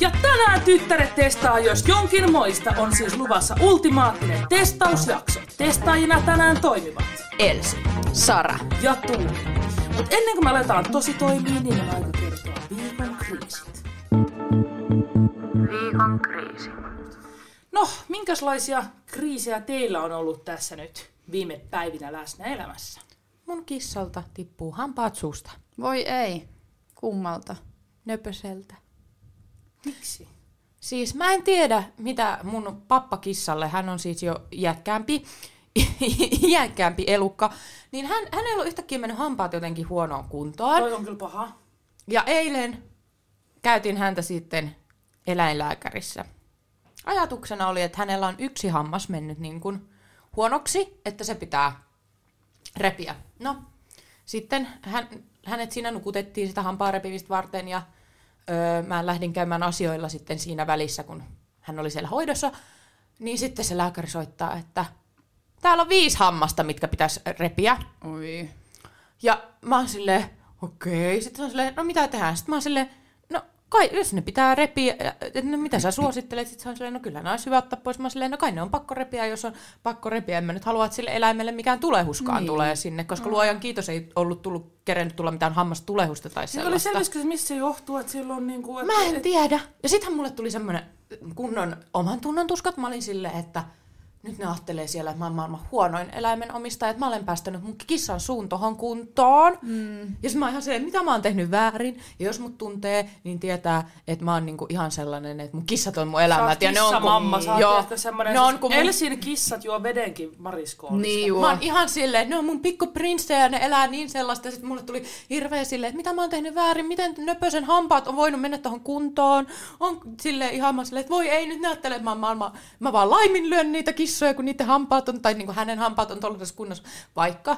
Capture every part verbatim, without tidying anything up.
Ja tänään tyttäret testaa jos jonkin moista, on siis luvassa ultimaattinen testausjakso. Testaajina tänään toimivat Elsi, Sara ja Tuuli. Mut ennen kuin me aletaan tosi toimii, niin on aika kertoa viikon kriisit. Viikon kriisi. No, minkälaisia kriisejä teillä on ollut tässä nyt viime päivinä läsnä elämässä? Mun kissalta tippuu hampaat suusta. Voi ei, kummalta, nöpöseltä. Miksi? Siis mä en tiedä, mitä mun pappakissalle, hän on siis jo iäkkäämpi, iäkkäämpi elukka, niin hän, hänellä on yhtäkkiä mennyt hampaat jotenkin huonoon kuntoon. Toi on kyllä paha. Ja eilen käytin häntä sitten eläinlääkärissä. Ajatuksena oli, että hänellä on yksi hammas mennyt niin kuin huonoksi, että se pitää repiä. No, sitten hän, hänet siinä nukutettiin sitä hampaan repimistä varten ja öö, mä lähdin käymään asioilla sitten siinä välissä, kun hän oli siellä hoidossa. Niin sitten se lääkäri soittaa, että täällä on viisi hammasta, mitkä pitäisi repiä. Oi. Ja mä oon silleen, okei. Sitten on silleen, no mitä tehdään? Sitten mä oon silleen, no kai, jos ne pitää repiä, no mitä sä suosittelet? Sitten se on silleen, no kyllä ne olisi hyvä ottaa pois. Mä oon silleen, no kai ne on pakko repiä, jos on pakko repiä. En mä nyt halua, että sille eläimelle mikään tulehuskaan niin tulee sinne, koska luojan kiitos ei ollut tullut, kerennyt tulla mitään hammastulehusta tai sellaista. Niin oli selvisikö se, missä se johtuu, että silloin niin kuin... Että mä en tiedä. Ja sittenhän mulle tuli semmoinen kunnon oman tunnon tuskat. Mä olin silleen, että nyt ne ahtelee siellä, että mä oon maailman huonoin eläimen omistaja, että mä olen päästänyt mun kissan suun tohon kuntoon. Mm. Ja sit mä oon ihan silleen, mitä mä oon tehnyt väärin. Ja jos mut tuntee, niin tietää, että mä oon niinku ihan sellainen, että mun kissat on mun elämät. Sä oot kissamamma, sä oot semmoinen. Elsin kissat juo vedenkin mariskoolista. Niin juo. Mä oon ihan silleen, että ne on mun pikku prinssejä ja ne elää niin sellaista. Ja sit mulle tuli hirveä silleen, että mitä mä oon tehnyt väärin, miten nöpösen hampaat on voinut mennä tohon kuntoon. On silleen ihan mä silleen, että voi ei nyt näyttele, että mä, mä, mä vaan laiminlyön niitä kissoja. Kun niiden hampaat on, tai niin kuin hänen hampaat on tuollaisessa kunnossa, vaikka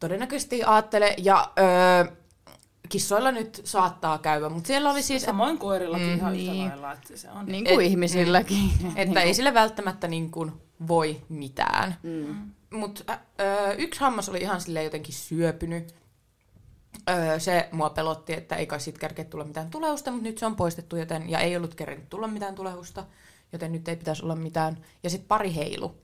todennäköisesti ajattele, ja öö, kissoilla nyt saattaa käydä, mutta siellä oli siis... Samoin koirillakin mm, ihan niin, yhtä lailla, että se on... Niin kuin et, ihmisilläkin. Että ei sillä välttämättä niin kuin voi mitään. Mm. Mutta öö, yksi hammas oli ihan silleen jotenkin syöpynyt. Öö, se mua pelotti, että ei kai siitä kerkeä tulla mitään tulehusta, mutta nyt se on poistettu, joten, ja ei ollut kerkeä tulla mitään tulehusta. Joten nyt ei pitäisi olla mitään. Ja sitten pari heilu.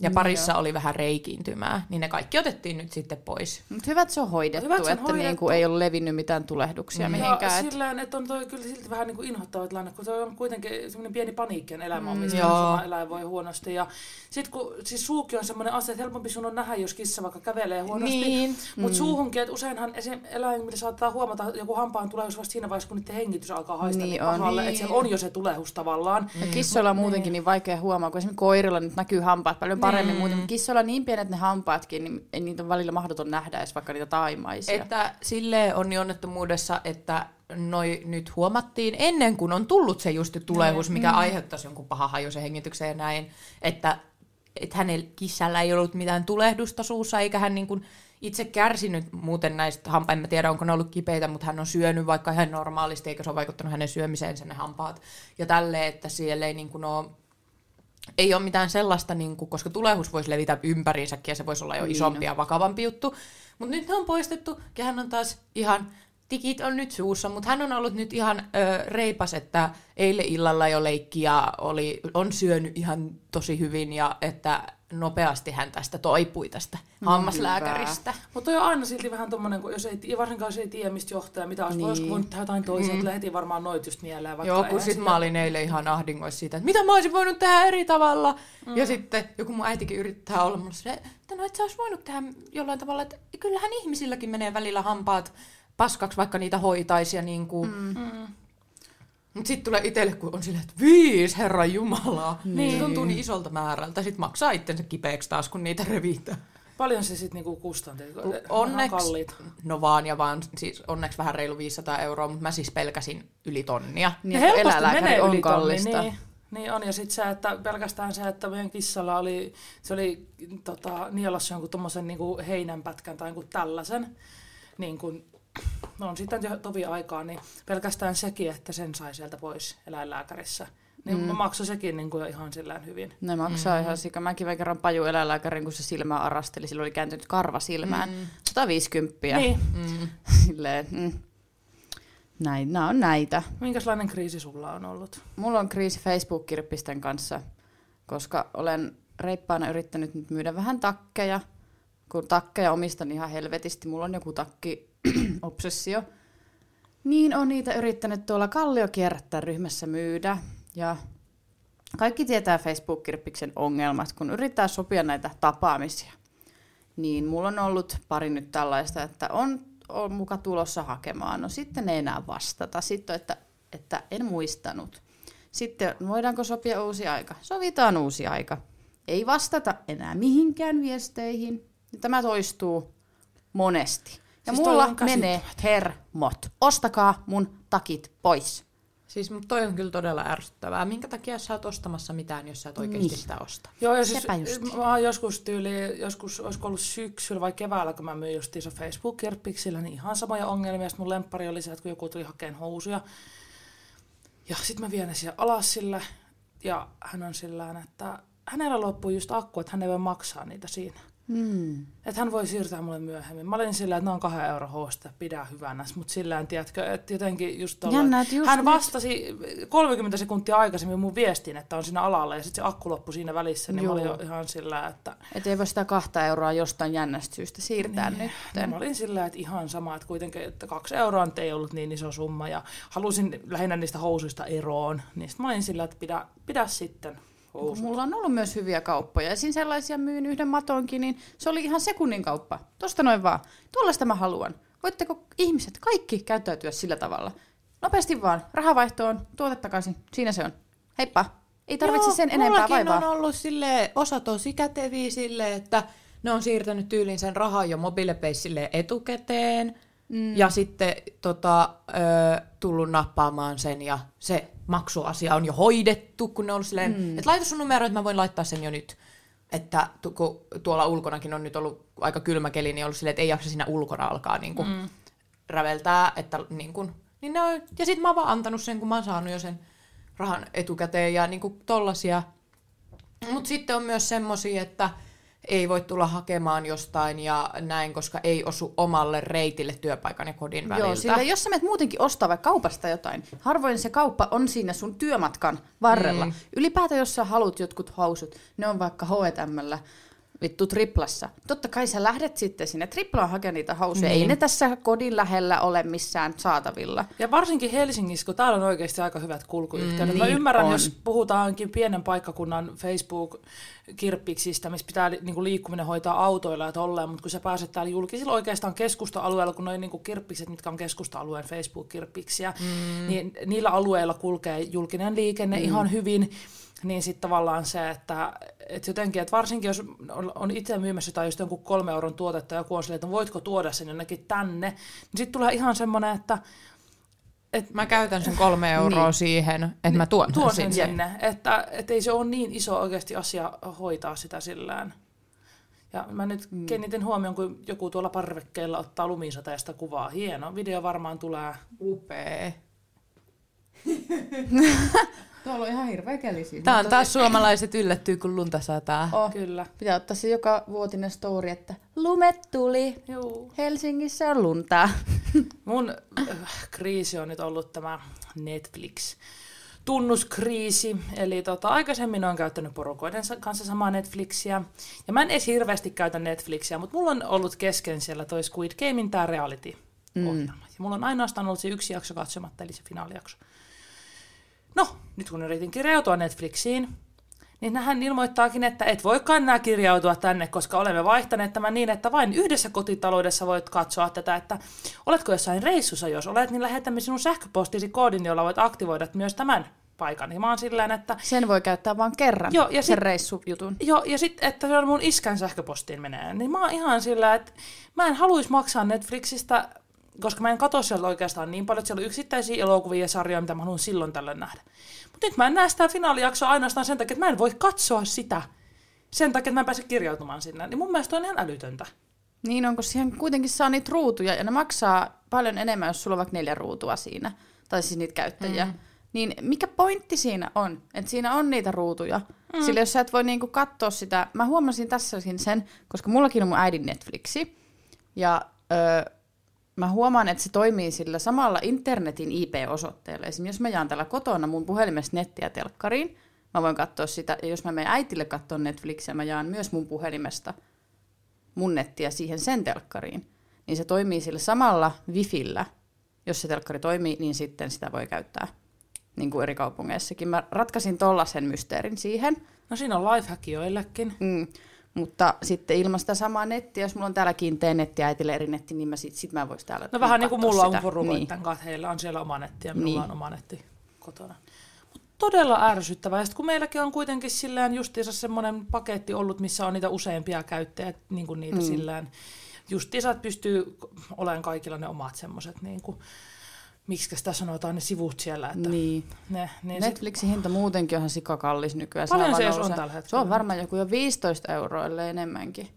Ja no parissa joo. oli vähän reikiintymää. Niin ne kaikki otettiin nyt sitten pois. Mutta hyvä, että se on hoidettu. Hyvä, että, että hoidettu. Niinku ei ole levinnyt mitään tulehduksia mm. mihinkään. Ja sillä että on toi kyllä silti vähän niinku inhottava tilanne, kun se on kuitenkin semmoinen pieni paniikki on elämä mm, missä eläin voi huonosti. Ja sitten kun siis suukin on semmoinen asia, että helpompi sun on nähdä, jos kissa vaikka kävelee huonosti. Niin. Mutta mm. suuhunkin, että useinhan eläimille saattaa huomata, että joku hampaan tulehus vasta siinä vaiheessa, kun niiden hengitys alkaa haistaa niin, niin pahalle. Niin. Että siellä on jo se tulehus tavallaan. Ja kissoilla on muutenkin niin vaikea huomaa, kun esimerkiksi koirilla nyt näkyy hampaat paljon paremmin mm. muuten, mutta kissoilla on niin pienet ne hampaatkin, niin ei niitä on välillä mahdoton nähdä edes vaikka niitä taimaisia. Että silleen on niin onnettomuudessa, että noi nyt huomattiin ennen kuin on tullut se just tulehus, mikä mm. aiheuttaisi jonkun pahahajuisen hengityksen ja näin, että et hänellä kissällä ei ollut mitään tulehdusta suussa, eikä hän niin kuin itse kärsinyt muuten näistä hampaista. En mä tiedä, onko ne ollut kipeitä, mutta hän on syönyt vaikka ihan normaalisti, eikä se ole vaikuttanut hänen syömiseensä ne hampaat. Ja tälleen, että siellä ei niin kuin ole... Ei ole mitään sellaista, niin kuin, koska tulehus voisi levitä ympäriinsäkin ja se voisi olla jo isompi ja vakavampi juttu. Mutta nyt ne on poistettu ja hän on taas ihan, tikit on nyt suussa, mutta hän on ollut nyt ihan ö, reipas, että eilen illalla jo leikki ja oli, on syönyt ihan tosi hyvin ja että nopeasti hän tästä toipui tästä hammaslääkäristä. Mm, mutta on aina silti vähän tommonen, kun jos ei, varsinkaan jos ei tiedä mistä johtaa ja mitä niin. Olisiko voinut tehdä jotain toisia, mm. tulee heti varmaan noit just mieleen. Joo, kun sit mä olin eilen ihan ahdingoissa siitä, että mitä mä olisin voinut tehdä eri tavalla. Mm. Ja sitten joku mun äitikin yrittää olla mulle se, että no et sä ois voinut tehdä jollain tavalla, että kyllähän ihmisilläkin menee välillä hampaat paskaksi, vaikka niitä hoitaisi ja niinku... Mm. Mm. Mutta sitten tulee itselle, kun on silleen, että viis, herra jumala. Niin. Se tuntuu niin isolta määrältä. Sitten maksaa itsensä kipeäksi taas, kun niitä revitään. Paljon se sitten niinku kustanteet? Onneksi, kalliit. No vaan ja vaan, siis onneksi vähän reilu viisisataa euroa, mutta mä siis pelkäsin yli tonnia. Niin, helposti menee on yli kallista. Niin. Niin on, ja sitten se, että pelkästään se, että meidän kissalla oli, se oli tota, nielassa jonkun tommosen niinku heinänpätkän tai jonkun tällaisen, niin kuin... No on sitten jo tovi aikaa, niin pelkästään sekin, että sen sai sieltä pois eläinlääkärissä. Niin mm. maksoi sekin niin kuin ihan sillään hyvin. Ne maksaa mm-hmm. ihan sika. Mäkin vaikka kerran paju eläinlääkärin, kun se silmää arasteli. Silloin oli kääntynyt karva silmään. Mm. sata viisikymmentä. Niin. Mm. Silleen. Mm. Näin, nämä on näitä. Minkälainen kriisi sulla on ollut? Mulla on kriisi Facebook-kirppisten kanssa, koska olen reippaana yrittänyt nyt myydä vähän takkeja. Kun takkeja omistan ihan helvetisti, mulla on joku takki-obsessio. Niin on niitä yrittänyt tuolla Kalliokierrättää ryhmässä myydä. Ja kaikki tietää Facebook-kirppiksen ongelmat, kun yrittää sopia näitä tapaamisia. Niin mulla on ollut pari nyt tällaista, että on, on muka tulossa hakemaan. No sitten ei enää vastata. Sitten että, että en muistanut. Sitten voidaanko sopia uusi aika? Sovitaan uusi aika. Ei vastata enää mihinkään viesteihin. Tämä toistuu monesti. Ja siis mulla menee hermot. Ostakaa mun takit pois. Siis mutta toi on kyllä todella ärsyttävää. Minkä takia sä oot ostamassa mitään, jos sä et oikeasti niin sitä osta? Joo, ja siis mä oon joskus tyyli, joskus olisiko ollut syksyllä vai keväällä, kun mä myin justiinsa Facebook-kirppiksillä, niin ihan samoja ongelmia. Sitten mun lemppari oli se, että kun joku tuli hakeen housuja. Ja sit mä vien ne siellä alas sillä. Ja hän on sillään, että hänellä loppuu just akku, että hän ei voi maksaa niitä siinä. Mm. Että hän voi siirtää mulle myöhemmin. Mä olin sillä, että ne on kahden euron hoosta, pidä hyvänä, mutta sillä en tiedätkö, että jotenkin just tollaan. Hän vastasi nyt kolmekymmentä sekuntia aikaisemmin mun viestiin, että on siinä alalla ja sitten se akku loppui siinä välissä, niin joo, mä olin ihan sillä, että että ei voi sitä kahta euroa jostain jännästä syystä siirtää niin, nyt. Mä olin sillä, että ihan sama, että kuitenkin että kaksi euroa nyt ei ollut niin iso summa ja halusin lähinnä niistä housuista eroon, niin sitten mä olin sillä, että pidä, pidä sitten. Housut. Mulla on ollut myös hyviä kauppoja. Esin sellaisia myyn yhden matonkin, niin se oli ihan sekunnin kauppa. Tosta noin vaan. Tuollaista mä haluan. Voitteko ihmiset kaikki käyttäytyä sillä tavalla? Nopeasti vaan. Rahavaihtoon. Tuote takaisin. Siinä se on. Heippa. Ei tarvitse sen enempää vaivaa. Mullakin on ollut silleen, osa tosi käteviä silleen, että ne on siirtänyt tyylin sen rahan jo MobilePaylle etukäteen. Mm. Ja sitten tota, ö, tullut nappaamaan sen ja se maksuasia on jo hoidettu, kun ne on ollut silleen, mm. että laita sun numero, että mä voin laittaa sen jo nyt. Että tu- kun tuolla ulkonakin on nyt ollut aika kylmä keli, niin on ollut silleen, että ei jaksa siinä ulkona alkaa niin kuin mm. räveltää. Että, niin kuin, niin ne on, ja sit mä oon vaan antanut sen, kun mä oon saanut jo sen rahan etukäteen ja niin kuin tollasia. Mut sitten on myös semmosia, että ei voi tulla hakemaan jostain ja näin, koska ei osu omalle reitille työpaikan ja kodin väliltä. Joo, sillä jos sä menet muutenkin ostaa vaikka kaupasta jotain, harvoin se kauppa on siinä sun työmatkan varrella. Mm. Ylipäätään, jos sä haluat jotkut housut, ne on vaikka H and M:llä vittu triplassa. Totta kai sä lähdet sitten sinne triplaan hakemaan niitä housuja. Niin. Ei ne tässä kodin lähellä ole missään saatavilla. Ja varsinkin Helsingissä, kun täällä on oikeasti aika hyvät kulkuyhteydet. Mm, mä niin ymmärrän, on. Jos puhutaankin pienen paikkakunnan Facebook-kirppiksistä, missä pitää niinku liikkuminen hoitaa autoilla ja tolleen, mutta kun sä pääset täällä julkisilla oikeastaan keskusta-alueella, kun noi niinku kirppikset, mitkä on keskusta-alueen Facebook-kirppiksiä, mm. niin niillä alueilla kulkee julkinen liikenne mm. ihan hyvin. Niin sitten tavallaan se, että, että jotenkin, että varsinkin jos on itse myymässä tai just jonkun kolme euron tuotetta, joku on silleen, että voitko tuoda sen jonnekin tänne, niin sitten tulee ihan semmoinen, että et mä käytän sen kolme euroa niin siihen, että mä tuon, tuon sen sinne. Että et ei se ole niin iso oikeasti asia hoitaa sitä sillään. Ja mä nyt mm. kiinnitin huomioon, kun joku tuolla parvekkeella ottaa lumisateesta kuvaa. Hieno, video varmaan tulee. Upee. Tuolla on ihan hirveä keli siinä. Tää on taas suomalaiset yllättyy, kun lunta sataa. Oh, kyllä. Pitää ottaa se joka vuotinen story, että lumet tuli. Juu. Helsingissä on luntaa. Mun kriisi on nyt ollut tämä Netflix. Tunnuskriisi. Eli tota, aikaisemmin olen käyttänyt porukoiden kanssa samaa Netflixiä. Ja mä en edes hirveästi käytä Netflixiä, mutta mulla on ollut kesken siellä toi Squid Gamein tää reality-ohjelma. Mm. Ja mulla on ainoastaan ollut se yksi jakso katsomatta, eli se finaalijakso. No, nyt kun yritin kirjautua Netflixiin, niin hän ilmoittaakin, että et voikaan enää kirjautua tänne, koska olemme vaihtaneet tämän niin, että vain yhdessä kotitaloudessa voit katsoa tätä, että oletko jossain reissussa, jos olet, niin lähetämme sinun sähköpostisi koodin, jolla voit aktivoida myös tämän paikan. Ja mä oon sillään, että sen voi käyttää vain kerran, jo, ja sit, sen reissujutun. Joo, ja sitten, että se on mun iskän sähköpostiin menee. Niin mä oon ihan sillä, että mä en haluaisi maksaa Netflixistä, koska mä en katso sieltä oikeastaan niin paljon, että siellä on yksittäisiä elokuvia ja sarjoja, mitä mä haluan silloin tällöin nähdä. Mutta nyt mä en näe sitä finaalijaksoa ainoastaan sen takia, että mä en voi katsoa sitä sen takia, että mä en pääse kirjautumaan sinne. Niin mun mielestä on ihan älytöntä. Niin on, kun siihen kuitenkin saa niitä ruutuja, ja ne maksaa paljon enemmän, jos sulla on vaikka neljä ruutua siinä, tai siis niitä käyttäjiä. Mm. Niin mikä pointti siinä on? Että siinä on niitä ruutuja. Mm. Sillä jos sä et voi niinku katsoa sitä, mä huomasin tässäkin sen, koska mullakin on mun äidin Netflixi, ja Öö, mä huomaan, että se toimii sillä samalla internetin I P-osoitteella. Esimerkiksi jos mä jaan täällä kotona mun puhelimesta nettiä telkkariin, mä voin katsoa sitä, ja jos mä menen äitille katsoa Netflixiä, mä jaan myös mun puhelimesta mun nettiä siihen sen telkkariin. Niin se toimii sillä samalla wifillä. Jos se telkkari toimii, niin sitten sitä voi käyttää niin kuin eri kaupungeissakin. Mä ratkaisin tollaisen mysteerin siihen. No siinä on lifehack joillekin. Mm. Mutta sitten ilman sitä samaa nettiä, jos mulla on täällä kiinteä netti ja äitille eri netti, niin mä sit, sit mä vois täällä. No vähän niin kuin mulla sitä on porukoittain, niin. Heillä on siellä oma netti ja minulla niin. on oma netti kotona. Mut todella ärsyttävää. Ja sit kun meilläkin on kuitenkin sillään justiinsa semmoinen paketti ollut, missä on niitä useampia käyttäjät, niin kuin niitä mm. sillään. Justiinsa, että pystyy olemaan kaikilla ne omat semmoiset, niin kuin, miksi sitä sanotaan, ne sivut siellä. Että niin. ne, ne Netflixin sit... hinta muutenkin onhan sikakallis nykyään. Paljon se on tällä hetkellä. Se on varmaan joku jo viisitoista euroa, ellei enemmänkin. Ja,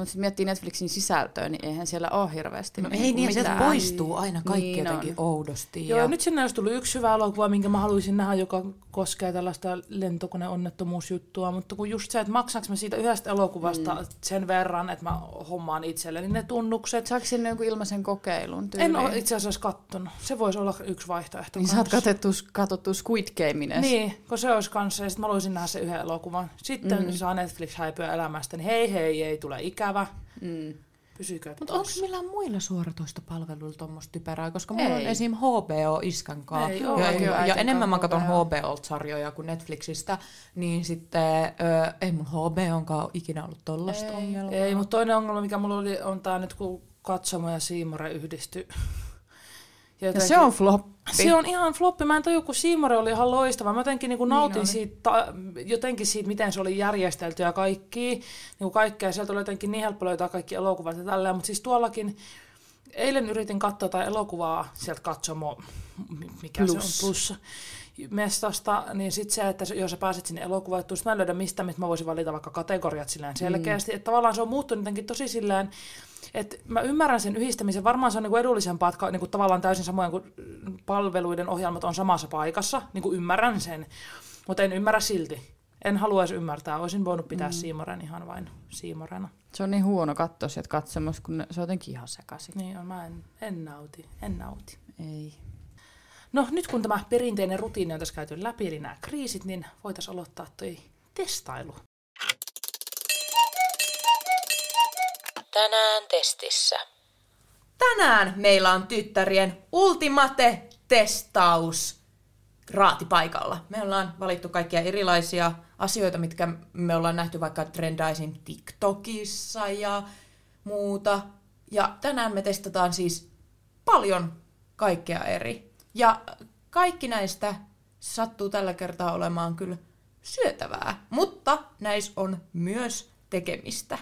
mutta sitten miettii Netflixin sisältöä, niin eihän siellä ole hirveästi. No niin ei niin, sieltä poistuu aina kaikki niin jotenkin on. Oudosti. Joo, ja... nyt sinne olisi tullut yksi hyvä elokuva, minkä mä haluaisin nähdä, joka koskee tällaista lentokoneonnettomuusjuttua. Mutta kun just se, että maksaanko mä siitä yhdestä elokuvasta mm. sen verran, että mä hommaan itselleni ne tunnukset. Saatko sinne joku ilmaisen kokeilun tyyliin? En ole itse asiassa kattonut. Se voisi olla yksi vaihtoehto. Niin sä oot katsottu Squid Gamein. Niin, kun se olisi kanssa, ja sitten mä haluaisin nähdä sen yhden elokuvan. Sitten mm-hmm. saa Netflix häipyä elämästä, niin hei hei, ei tule ikinä. Ikävä. Mm. Pysykö? Mutta onko millään muilla suoratoistopalveluilla tuommoista typerää? Koska mulla ei. On esim. H B O iskankaa. Ei, joo, ja, ei, ja, ja enemmän mä katson H B O-sarjoja kuin Netflixistä, niin sitten ö, ei mun H B O:nkaan ikinä ollut tollaista ei, ongelmaa. Ei, mutta toinen ongelma, mikä mulla oli, on tää nyt kun Katsomo ja C More yhdistyi. Ja jotenkin, ja se on floppi. Se on ihan floppi. Mä en tajua, kun C More oli ihan loistava. Mä jotenkin niin kuin nautin niin siitä, ta, jotenkin siitä, miten se oli järjestelty ja kaikki. Niin kaikkea. Sieltä oli jotenkin niin helppo löytää kaikki elokuvat ja tälleen. Mutta siis tuollakin, eilen yritin katsoa jotain elokuvaa sieltä Katsomo, mikä plus. Se on plussa, mestasta. Niin sitten se, että jos sä pääset sinne elokuvaan, että mä en löydä mistä, mistä mä voisin valita vaikka kategoriat silleen selkeästi. Mm. Että tavallaan se on muuttunut jotenkin tosi silleen. Et mä ymmärrän sen yhdistämisen, varmaan se on niinku edullisempaa, että niinku tavallaan täysin samoin kuin palveluiden ohjelmat on samassa paikassa, niinku ymmärrän sen, mutta en ymmärrä silti. En haluaisi ymmärtää, olisin voinut pitää mm. C Moren ihan vain C Morena. Se on niin huono katsoa sieltä Katsomassa, kun se on jotenkin ihan sekaisin. Niin on, mä en, en nauti, en nauti. Ei. No nyt kun tämä perinteinen rutiini on tässä käyty läpi, eli nämä kriisit, niin voitaisiin aloittaa toi testailu. Tänään testissä. Tänään meillä on tyttärien ultimate-testaus raatipaikalla. Me ollaan valittu kaikkia erilaisia asioita, mitkä me ollaan nähty vaikka trendaisin TikTokissa ja muuta. Ja tänään me testataan siis paljon kaikkea eri. Ja kaikki näistä sattuu tällä kertaa olemaan kyllä syötävää, mutta näissä on myös tekemistä.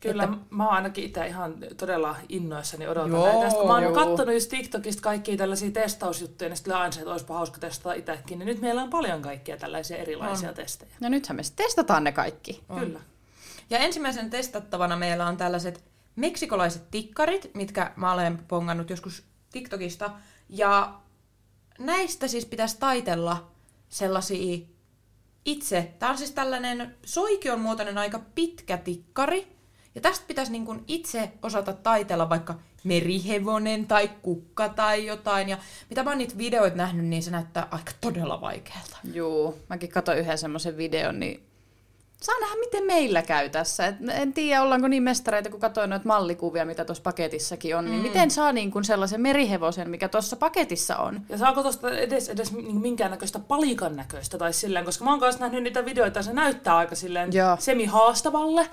Kyllä, että... mä oon ainakin itse ihan todella innoissani odotan joo, näitä. Tästä, kun mä oon joo. kattonut just TikTokista kaikkia tällaisia testausjuttuja, niin sitten aina se, että olisipa hauska testata itsekin. Niin nyt meillä on paljon kaikkia tällaisia erilaisia on. Testejä. No nythän me testataan ne kaikki. On. Kyllä. Ja ensimmäisen testattavana meillä on tällaiset meksikolaiset tikkarit, mitkä mä olen pongannut joskus TikTokista. Ja näistä siis pitäisi taitella sellaisia itse. Tämä on siis tällainen soikion muotoinen aika pitkä tikkari. Ja tästä pitäisi niin kuin itse osata taitella vaikka merihevonen tai kukka tai jotain. Ja mitä mä oon niitä videoita nähnyt, niin se näyttää aika todella vaikealta. Joo, mäkin katsoin yhden semmoisen videon, niin saa nähdä miten meillä käy tässä. Et en tiedä, ollaanko niin mestareita, kun katsoin noita mallikuvia, mitä tuossa paketissakin on. Mm. Niin miten saa niin kuin sellaisen merihevosen, mikä tuossa paketissa on? Ja saako tuosta edes, edes minkäännäköistä palikan näköistä tai silleen, koska mä oon kanssa nähnyt niitä videoita ja se näyttää aika silleen semi-haastavalle.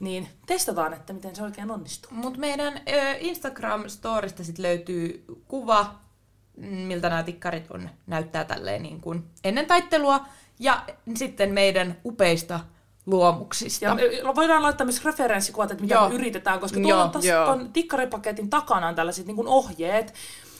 Niin, testataan, että miten se oikein onnistuu. Mutta meidän Instagram-storista sit löytyy kuva, miltä nämä tikkarit on, näyttää tälleen niin kuin ennen taittelua. Ja sitten meidän upeista luomuksista. Ja voidaan laittaa myös referenssikuvat, että mitä joo. me yritetään, koska tuolla tuon tikkaripaketin takana on tällaiset niin kuin ohjeet,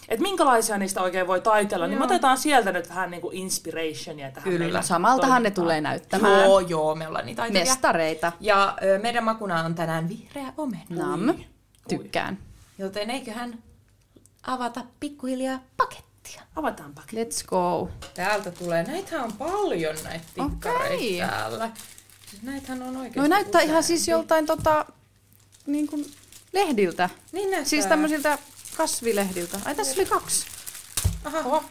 että minkälaisia niistä oikein voi taitella, niin me otetaan sieltä nyt vähän niin kuin inspirationia tähän. Kyllä, samaltahan toimitaan. Ne tulee näyttämään. Joo, joo, me ollaan niitä taitavia. Mestareita. Ja ö, meidän makuna on tänään vihreä omena. Nam, Ui. tykkään. Joten eiköhän avata pikkuhiljaa pakettia. Avataan paketti. Let's go. Täältä tulee, näitähän on paljon näitä tikkareita okay. täällä. Näitähän on oikeasti. No näyttää usein. Ihan siis joltain tota, niin kuin Lehdiltä. Niin näyttää. Siis tämmöisiltä kasvilehdiltä. Ai tässä oli kaksi. Aha. Oho.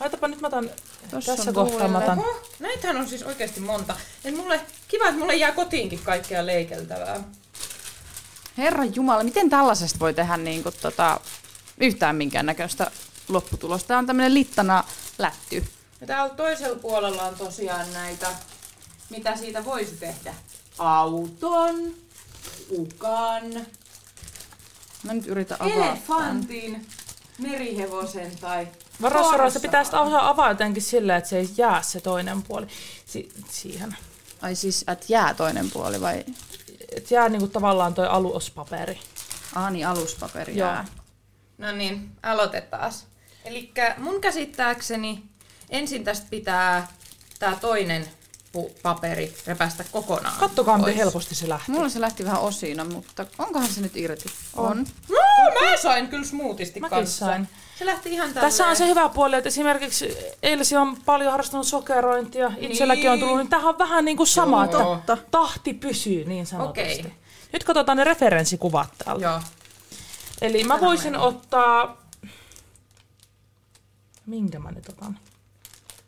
Laitapa nyt mä otan tossa tässä kohtaa. Mä otan. Oho. Näitähän on siis oikeasti monta. Et mulle, kiva, että mulle jää kotiinkin kaikkea leikeltävää. Herran Jumala, miten tällaisesta voi tehdä niinku tota, yhtään minkäännäköistä lopputulosta? Tämä on tämmöinen littana lätty. Ja täällä toisella puolella on tosiaan näitä, mitä siitä voisi tehdä. Auton, ukan, mä nyt yritän avaa elefantin, merihevosen tai varossaro, se pitää sitä avaa jotenkin sillä, että se ei jää se toinen puoli si- siihen. Ai siis, että jää toinen puoli vai? Että jää niinku tavallaan toi aluspaperi. Ah niin, aluspaperi jää. Joo. No niin, aloitetaan. Elikkä mun käsittääkseni ensin tästä pitää tää toinen paperi repästä kokonaan. Kattokaa, miten helposti se lähti. Mulla se lähti vähän osina, mutta onkohan se nyt irti? On. on. No, mä sain kyllä smoothisti kanssa. Sain. Se lähti ihan tälleen. Tässä on se hyvä puoli, että esimerkiksi Elsi on paljon harrastanut sokerointia, niin. Itselläkin on tullut, niin tähän on vähän niin kuin sama, että tahti pysyy niin sanotusti. Okay. Nyt katsotaan ne referenssikuvat täällä. Joo. Eli tänään mä voisin meillä ottaa... Minkä mä nyt otan?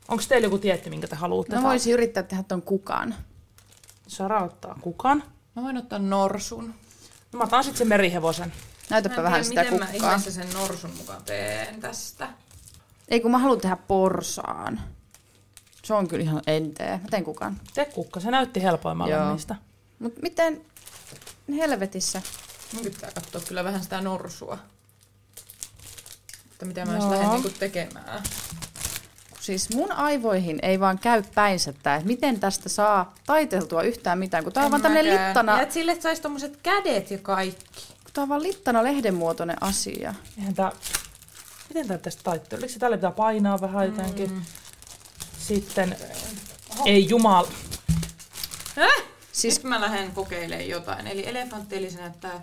Onko teillä joku tietty, minkä te haluatte? Mä voisin yrittää tehdä ton kukan. Sara ottaa kukan. Mä voin ottaa norsun. No mä otan sit sen merihevosen. Näytäpä en vähän tiedä, sitä miten kukkaa. Miten mä ihmeessä sen norsun mukaan teen tästä? Ei, kun mä haluan tehdä porsaan. Se on kyllä ihan entee. Mä teen kukan. Tee kukka, se näytti helpoimmalle niistä. Mut miten helvetissä? Mun pitää katsoa kyllä vähän sitä norsua. Että mitä mä edes lähden niinku tekemään. Siis mun aivoihin ei vaan käy päinsättää, että miten tästä saa taiteltua yhtään mitään, kun tää on en vaan tämmönen littana... Ja et sille, että sais tommoset kädet ja kaikki. Kun tää on vaan littana lehdenmuotoinen asia. Eihän tää... Miten tää tästä taittuu? Oliko se tälle pitää painaa vähän mm. jotenkin? Sitten... Oho. Ei jumala... Häh? Siis... Nyt mä lähden kokeilemaan jotain. Eli elefantti, eli se näyttää...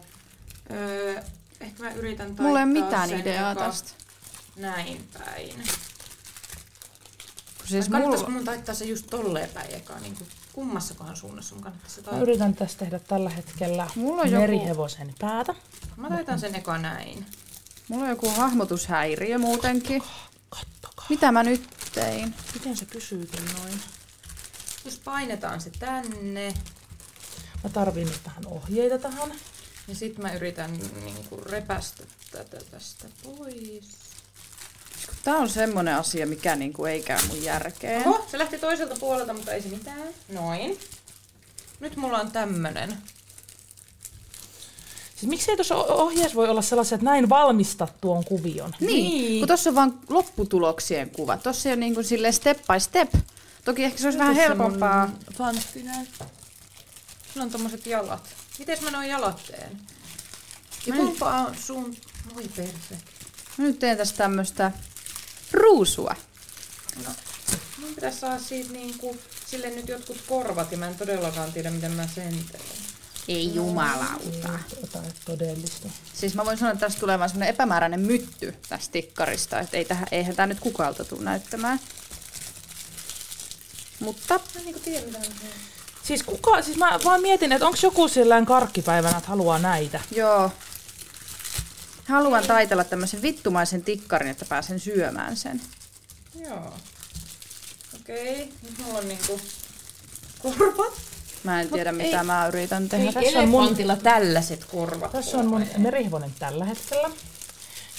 Öö, ehkä mä yritän taittaa. Mulla ei ole mitään ideaa joka... tästä. Näin päin. Siis kannattaisiko mulla... mun taittaa se just tolleen päin ekaa, niin kummassakohan suunnassa mun kannattaisi se taittaa? Mä yritän tässä tehdä tällä hetkellä merihevosen joku... päätä. Mä taitan sen eka näin. Mulla on joku hahmotushäiriö muutenkin. Kattokaa, kattokaa. Mitä mä nyt tein? Miten se pysyykin noin? Jos painetaan se tänne. Mä tarviin nyt tähän ohjeita tähän. Ja sit mä yritän niinku repästä tätä tästä pois. Tää on semmonen asia, mikä niinku ei käy mun järkeen. Oho, se lähti toiselta puolelta, mutta ei se mitään. Noin. Nyt mulla on tämmönen. Siis miksei tuossa ohjeessa voi olla sellaisia, että näin valmistat tuon kuvion? Niin, niin. Kun tuossa on vaan lopputuloksien kuva. Tuossa on niinku silleen step by step. Toki ehkä se olisi nyt vähän helpompaa. Fantti näyttää. Sillä on tommoset jalat. Mites mä noin jalat teen? Ja kumpa on sun... Moi perse. Mä nyt teen tästä tämmöstä... Ruusua. No, mun pitäisi saada siitä niinku, sille nyt jotkut korvat ja mä en todellakaan tiedä, miten mä sen teen. Ei jumalauta. Jotain todellista. Siis mä voin sanoa, että tästä tulee vaan semmonen epämääräinen mytty tästä tikkarista, että ei tähän, eihän tää nyt kukalta tule näyttämään. Mutta... Mä niinku tiedän, mitä mä teen. Siis kuka, siis mä vaan mietin, että onks joku sillään karkkipäivänä, että haluaa näitä. Joo. Haluan taitella tämmöisen vittumaisen tikkarin, että pääsen syömään sen. Joo. Okei. Okay. Nyt mulla on niinku korvat. Mä en tiedä, Mut mitä ei. mä yritän tehdä. Ei, tässä on mun tällaiset korvat. Tässä on mun merihevonen tällä hetkellä.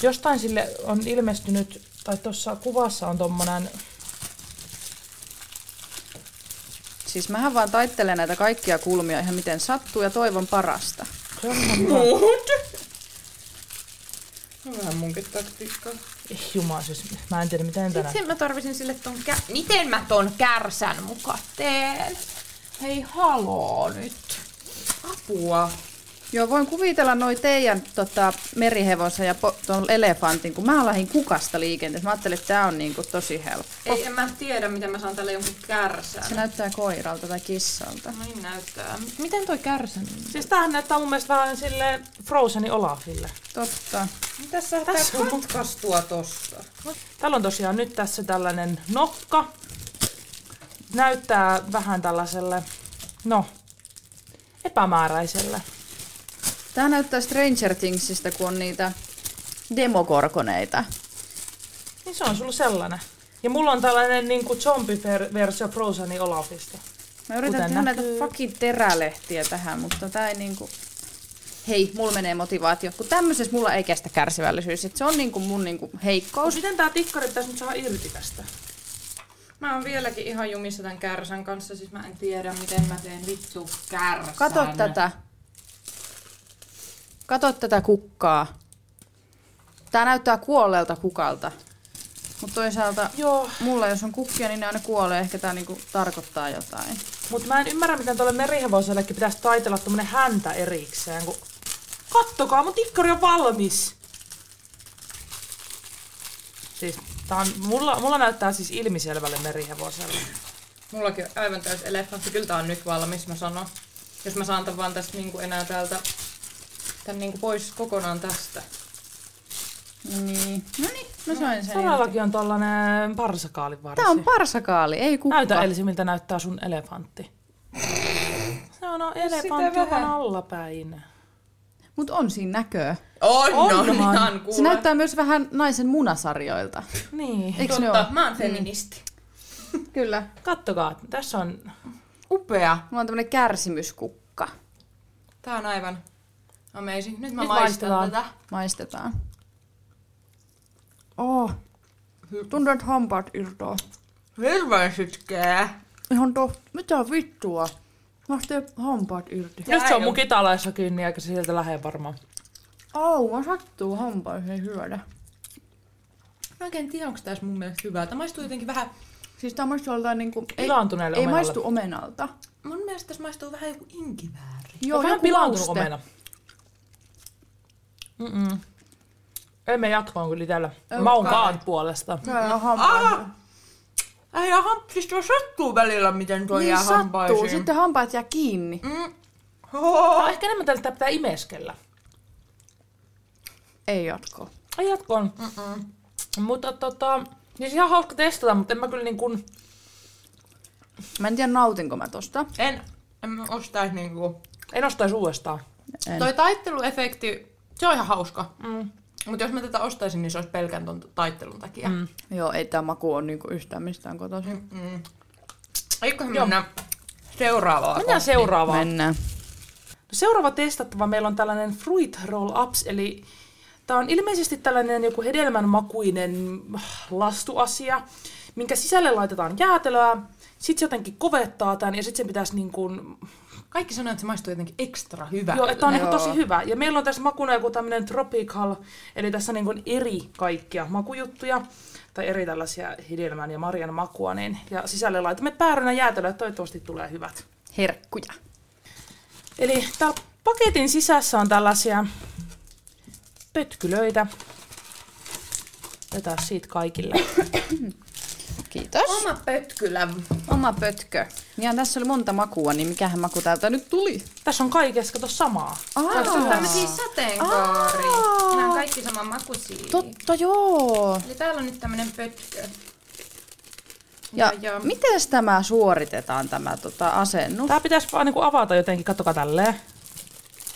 Jostain sille on ilmestynyt, tai tuossa kuvassa on tommonen... Siis mähän vaan taittelen näitä kaikkia kulmia ihan miten sattuu ja toivon parasta. No vähän munkin taktiikkaa. Jumaa, siis mä en tiedä miten tänään. Sitten mä tarvisin sille ton kä- Miten mä ton kärsän muka teen? Hei haloo nyt. Apua. Joo, voin kuvitella noi teidän tota, merihevonsa ja po- ton elefantin, kun mä lähdin kukasta liikenteessä. Mä ajattelin, että tää on niinku tosi helppo. Ei, en mä tiedä, miten mä saan tälle jonkun kärsän. Se näyttää koiralta tai kissalta. No niin näyttää. Miten toi kärsän? Siis tämähän näyttää mun mielestä vähän silleen Frozenin Olafille. Totta. Mitäs sä tässä on katkaistua tossa? Täällä on tosiaan nyt tässä tällainen nokka. Näyttää vähän tällaiselle, no, epämääräiselle. Tää näyttää Stranger Thingsistä, kun on niitä demokorkoneita. Niin se on sulla sellainen. Ja mulla on tällainen niin kuin zombiversio Frozenin Olafista. Mä yritän Kuten tehdä näkyy. näitä fucking terälehtiä tähän, mutta tää ei niinku... Hei, mulla menee motivaatio. Kun tämmöisessä mulla ei kestä kärsivällisyys. Et se on niinku mun niinku heikkous. Miten tää tikkari pitäis nyt saada irti tästä? Mä oon vieläkin ihan jumissa tän kärsän kanssa. Siis mä en tiedä, miten mä teen vittu kärsän. Kato tätä. Kato tätä kukkaa. Tää näyttää kuolleelta kukalta. Mutta toisaalta Joo. mulla, jos on kukkia, niin ne aina kuolee. Ehkä tää niinku tarkoittaa jotain. Mut mä en ymmärrä, miten tuolle merihevosellekin pitäisi taitella tommonen häntä erikseen. Kun... Kattokaa, mun tikkari on valmis! Siis, tää on, mulla, mulla näyttää siis ilmiselvälle merihevoselle. Mullakin on aivan täys elefantti. Kyllä tää on nyt valmis, mä sanon. Jos mä saan tän vaan tästä niinku enää täältä... Tän niinku pois kokonaan tästä. Niin. No niin, mä sain no, sen. Sarallakin on tollanen parsakaalin varsi. Tää on parsakaali, ei kukka. Näytä Elsi, miltä näyttää sun elefantti. Se on no, elefantti, joka on allapäin. Mut on siinä näköä. On, on, on. Ihan kuule. Se näyttää myös vähän naisen munasarjoilta. Niin. Eiks totta, mä oon feministi. Mm. Kyllä. Kattokaa, tässä on upea. Mulla on tämmönen kärsimyskukka. Tää on aivan amazing. Nyt mä Nyt maistan maistetaan. tätä. Maistetaan. Oh, tuntuu, että hampaat irtoaa. Hirveän sitkeä. Ihan tohti. Mitä vittua? Mä oon hampaat irti. Nyt se on mun kitalaissa kiinni, eikä se sieltä lähde varmaan. Aua, sattuu hampaisiin hyödä. Mä oikein tiedä, onko tässä mun mielestä hyvää. Tää maistuu jotenkin vähän... Siis tää maistuu oltaan niinku... Ei, ei maistu omenalta. Mun mielestä tässä maistuu vähän joku inkivääri. Joo, on vähän pilaantunut omena. Mm-mm. Ei me jatkoon kyllä tällä. Mä oon kaan puolesta. Tää on hampaita. Ei jää hampaita. Siis tuo sattuu välillä, miten tuo niin jää hampaisiin. Sattuu. Sitten hampaat jää kiinni. Mm. No, ehkä enemmän tällä pitää imeskellä. Ei jatkoon. Ei jatkoon. Mm-mm. Mutta tota... Siis ihan hauska testata, mutta en mä kyllä niin kun... Mä en tiedä, nautinko mä tosta. En. En ostais niinku... En ostais uudestaan. En. Toi taitteluefekti, se on ihan hauska. Mm. Mutta jos mä tätä ostaisin, niin se olisi pelkän ton taittelun takia. Mm. Joo, ei tää maku ole niinku yhtään mistään kotoisin. Mm-mm. Eikköhän mennä seuraavaan? Mennään kohti. seuraavaan. Mennään. Seuraava testattava meillä on tällainen fruit roll-ups, eli tää on ilmeisesti tällainen joku hedelmänmakuinen lastuasia, minkä sisälle laitetaan jäätelöä, sit se jotenkin kovettaa tän ja sit sen pitäisi niinku... Kaikki sanoo, että se maistuu jotenkin ekstra hyvä. Joo, että on niin tosi hyvä. Ja meillä on tässä makuna joku tämmöinen tropical, eli tässä on niin eri kaikkia makujuttuja, tai eri tällaisia hedelmän ja marjan makua, niin, ja sisälle laitamme päärynä jäätelöä, toivottavasti tulee hyvät. Herkkuja. Eli täällä paketin sisässä on tällaisia pötkylöitä. Otetaan siitä kaikille. Kiitos. Oma pötkylä. Oma pötkö. Ja tässä oli monta makua, niin mikähän maku täältä nyt tuli? Tässä on kaikessa, kato samaa. Tässä on tämmöisiä sateenkaari. Nämä on kaikki sama makuisia. Totta joo. Eli täällä on nyt tämmönen pötkö. Ja, ja, ja... miten tämä suoritetaan, tämä tota, asennus? Tää pitäisi vaan niinku avata jotenkin, katsokaa tälleen.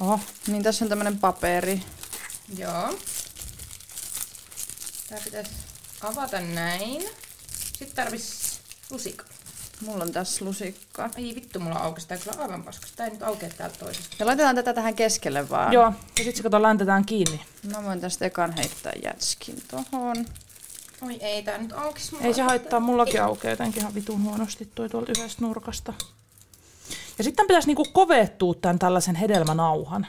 Oho. Niin tässä on tämmönen paperi. Joo. Tää pitäisi avata näin. Sitten tarvitsisi lusikkaa. Mulla on tässä lusikkaa. Ei vittu, mulla aukesi tää kyllä aivan paskasta. Tää ei nyt aukea täältä toisesta. Ja laitetaan tätä tähän keskelle vaan. Joo, ja sit se kato läntetään kiinni. Mä voin tästä ekan heittää jätskin tohon. Oi ei, tää nyt aukesi mulla. Ei se haittaa, mullakin aukeaa jotenkin ihan vitun huonosti toi tuolta yhdestä nurkasta. Ja sitten pitäisi niinku kovettua tän tällaisen hedelmänauhan.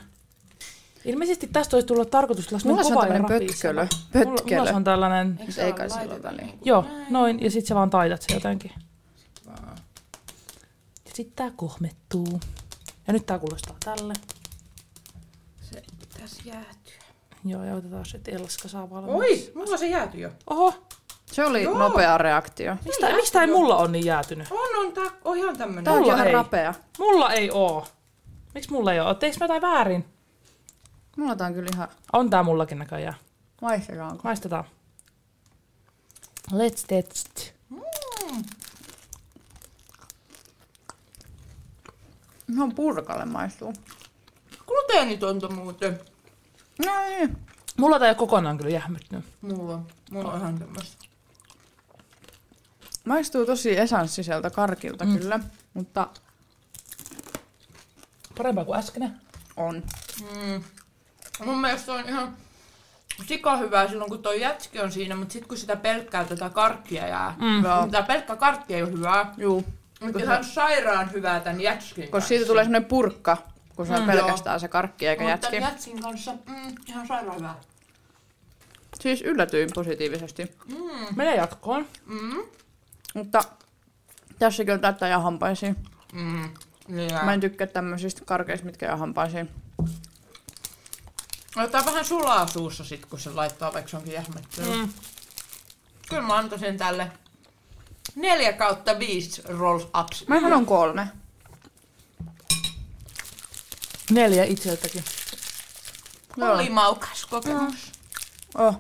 Ilmeisesti tästä olisi tullut tarkoitus olla semmoinen kova ja rapistava. Mulla, mulla se on tällainen... Eikö se ei kai sillä väliin? Joo, näin. noin. Ja sit sä vaan taitat se jotenkin. Sit vaan. Ja sit tää kohmettuu. Ja nyt tää kuulostaa tälle. Se pitäisi jäätyä. Joo, ja otetaan se, että Elska saa valmiiksi. Oi, mulla se jäätyi jo. Oho. Se oli Joo. nopea reaktio. Mistä ei, mistä ei mulla ole niin jäätynyt? On, on. Tää on ihan tämmönen. Tää on ihan rapea. Mulla ei oo. Miks mulla ei oo? Teeks mä jotain väärin? Mulla tää on kyllä ihan... On tää mullakin näköjään. Maistetaanko? Maistetaan. Let's test. Mm. Ihan purkalle maistuu. Kuulot gluteenitonta muuten. No niin. Mulla tää ei kokonaan kyllä jähmettynyt. Mulla, mulla on ihan tämmöstä. Maistuu tosi esanssi sieltä karkilta mm. kyllä, mutta... Parempaa kuin äskenen? On. Mm. Mun mielestä on ihan sikahyvää silloin, kun toi jätski on siinä, mutta sit kun sitä pelkkää tätä karkkia jää. Mm. Niin tää pelkkä karkki ei oo hyvää. Juu. Mutta ihan sairaan hyvää tän jätskin kanssa. Koska siitä tulee semmonen purkka, kun se on mm, pelkästään joo. se karkki eikä jätski. Mutta tän jätskin kanssa mm, ihan sairaan hyvää. Siis yllätyin positiivisesti. Mm. Mene jatkoon. Mm. Mutta tässä kyllä täyttää jää hampaisiin. Mm. Yeah. Mä en tykkää tämmöisistä karkeista, mitkä jää hampaisiin. Jotain vähän sulaa suussa sit, kun se laittaa, vaikka se onkin jähmettynyt. Mm. Kyllä mä antaisin tälle neljä kautta viisi roll-ups. Mä sanon kolme. Neljä itseltäkin. Oli maukas kokemus. Mm. Oh,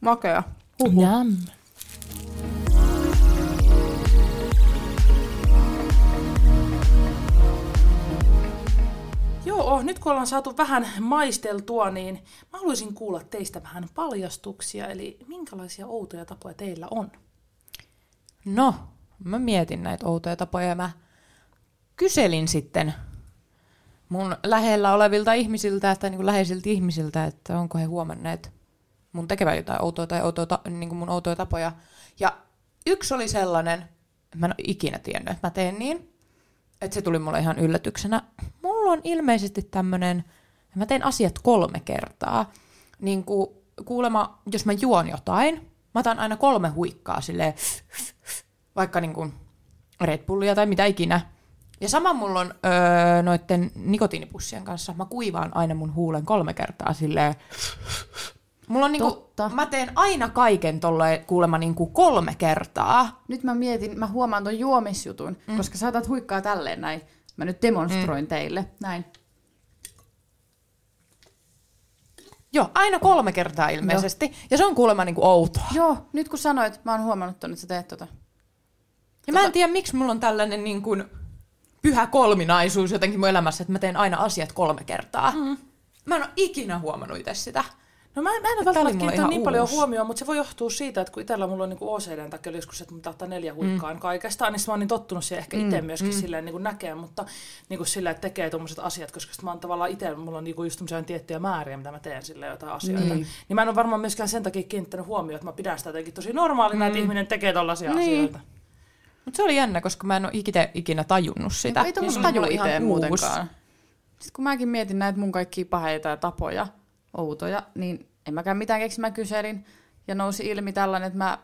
makea. Huhu. Jam. Joo, nyt kun ollaan saatu vähän maisteltua, niin mä haluaisin kuulla teistä vähän paljastuksia, eli minkälaisia outoja tapoja teillä on? No, mä mietin näitä outoja tapoja ja mä kyselin sitten mun lähellä olevilta ihmisiltä, tai niin kuin läheisiltä ihmisiltä, että onko he huomanneet mun tekevän jotain outoa tai outoa, niin kuin mun outoja tapoja. Ja yksi oli sellainen, että mä en ole ikinä tiennyt, että mä teen niin, että se tuli mulle ihan yllätyksenä. Mulla on ilmeisesti tämmönen, mä teen asiat kolme kertaa, niin kuin kuulemma, jos mä juon jotain, mä otan aina kolme huikkaa silleen, vaikka niin kuin Red Bullia tai mitä ikinä. Ja sama mulla on öö, noitten nikotiinipussien kanssa. Mä kuivaan aina mun huulen kolme kertaa silleen. Mulla on niin kuin, mä teen aina kaiken tolleen kuulemma niin kuin kolme kertaa. Nyt mä mietin, mä huomaan ton juomisjutun, mm. koska sä otat huikkaa tälleen näin. Mä nyt demonstroin mm. teille. Näin. Joo, aina kolme kertaa ilmeisesti. Joo. Ja se on kuulemma niinku outoa. Joo, nyt kun sanoit, mä oon huomannut ton, että sä teet tota. Ja tota... mä en tiedä, miksi mulla on tällainen niin kuin pyhä kolminaisuus jotenkin mun elämässä, että mä teen aina asiat kolme kertaa. Mm. Mä en oo ikinä huomannut itse sitä. No mä, mä en ole välttämättä kiinnittänyt niin uusi. paljon huomioon, mutta se voi johtua siitä, että kun itsellä mulla on niinku O C D:n takia joskus, että mun tahtaa neljä huikkaan mm. kaikesta, niin mä oon niin tottunut siihen ehkä itse mm. myöskin mm. silleen niin näkee, mutta niin kuin silleen, että tekee tuommoiset asiat, koska mä oon tavallaan itse, mulla on niinku just tämmöisiä tiettyjä määriä, mitä mä teen silleen jotain asioita. Mm. Niin mä en ole varmaan myöskään sen takia kiinnittänyt huomioon, että mä pidän sitä jotenkin tosi normaalina, mm. että ihminen tekee tollaisia niin. asioita. Mutta se oli jännä, koska mä en ole ikinä, ikinä tajunnut sitä. Ei tuommoista tajua itse muutenkaan. Sitten kun mäkin mietin näitä mun kaikkia paheita ja tapoja, outoja, niin en mäkään mitään keksi, mä kyselin. Ja nousi ilmi tällainen, että mä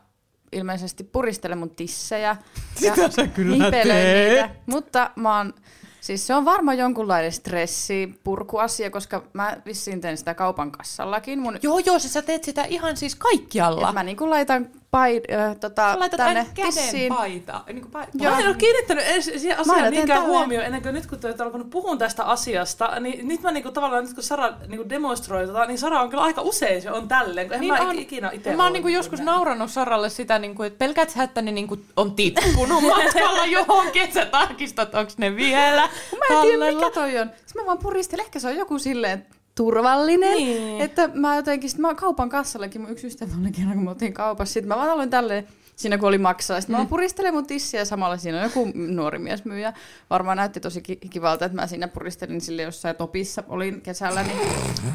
ilmeisesti puristelen mun tissejä. Sitä ja sä kyllä teet. Mutta mä oon, siis se on varmaan jonkunlainen stressi, purkuasia, koska mä vissiin teen sitä kaupan kassallakin. Mun... Joo, joo, sä teet sitä ihan siis kaikkialla. Et mä niinku laitan pait, äh, tota, tänne tissiin. Paita. Niin kuin paita. Mä en ole kiinnittänyt siihen asiaan niinkään huomioon ennen kuin nyt, kun te olette alkanut puhua tästä asiasta, niin nyt mä niinku, tavallaan, nyt kun Sara niinku demonstroi tätä, niin Sara on kyllä aika usein se on tälleen, kun en niin mä on, ikinä itse ole. Mä oon niinku joskus nauranut Saralle sitä, niinku, että pelkät sä, että ne niinku on tippunut matkalla johonkin, että sä tarkistat, onko ne vielä mä en tiedä, mikä toi on. Sitten mä vaan puristelen, ehkä se on joku silleen turvallinen, niin. Että mä jotenkin, sit mä kaupan kassallakin, mun yksi ystävä oli kerran, kun mä otin kaupassa, sit mä vaan aloin tälleen, siinä kun oli maksaa, sit mä vaan puristelin mun tissiä, ja samalla siinä on joku nuori mies myyjä, varmaan näytti tosi kivalta, että mä siinä puristelin sille jossain Topissa, olin kesällä, niin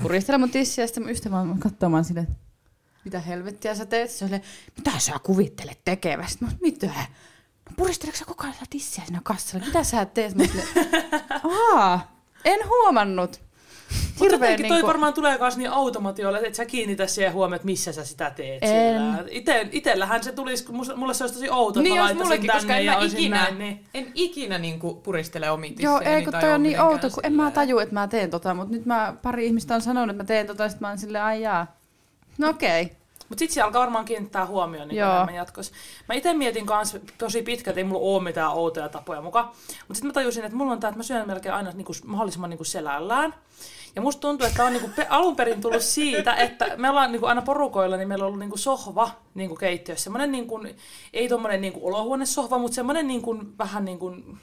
puristelin mun tissiä, ja sit mun ystävä vaan katsomaan silleen, mitä helvettiä sä teet, se oli, mitä sä kuvittelet tekevä, sit mä oon, mitä? Puristeleksä koko ajan tissiä siinä kassalla, mitä sä teet? Mä silleen, aah, en huomannut. Mutta jotenkin niin toi kun... varmaan tulee myös niin automatiolla, että et sä kiinnitä siihen huomioon, että missä sä sitä teet. Ite, itellähän se tulisi, kun mulle se olisi tosi outo, että niin mä laittaisin tänne koska en ja olisin ikinä, näin. Niin... En ikinä niinku puristele omiin tissejä. Joo, ei kun toi on niin outo, kun en mä taju, että mä teen tota, mutta nyt mä pari ihmistä on sanonut, että mä teen tota, ja sit mä oon silleen, ai jaa. No okei. Okay. Mutta sitten se alkaa varmaan kiinnittää huomioon niin enemmän jatkossa. Mä itse mietin kanssa tosi pitkälti, ei mulla ole mitään outoja tapoja mukaan. Mutta sitten mä tajusin, että mulla on tämä, että mä syön melkein aina niinku, mahdollisimman niinku selällään. Ja musta tuntuu, että tämä on niinku pe- alun perin tullut siitä, että me ollaan niinku aina porukoilla, niin meillä on ollut niinku sohva niinku keittiössä. Semmoinen, niinku, ei tommoinen niinku olohuonesohva, mutta semmoinen niinku, vähän niin kuin...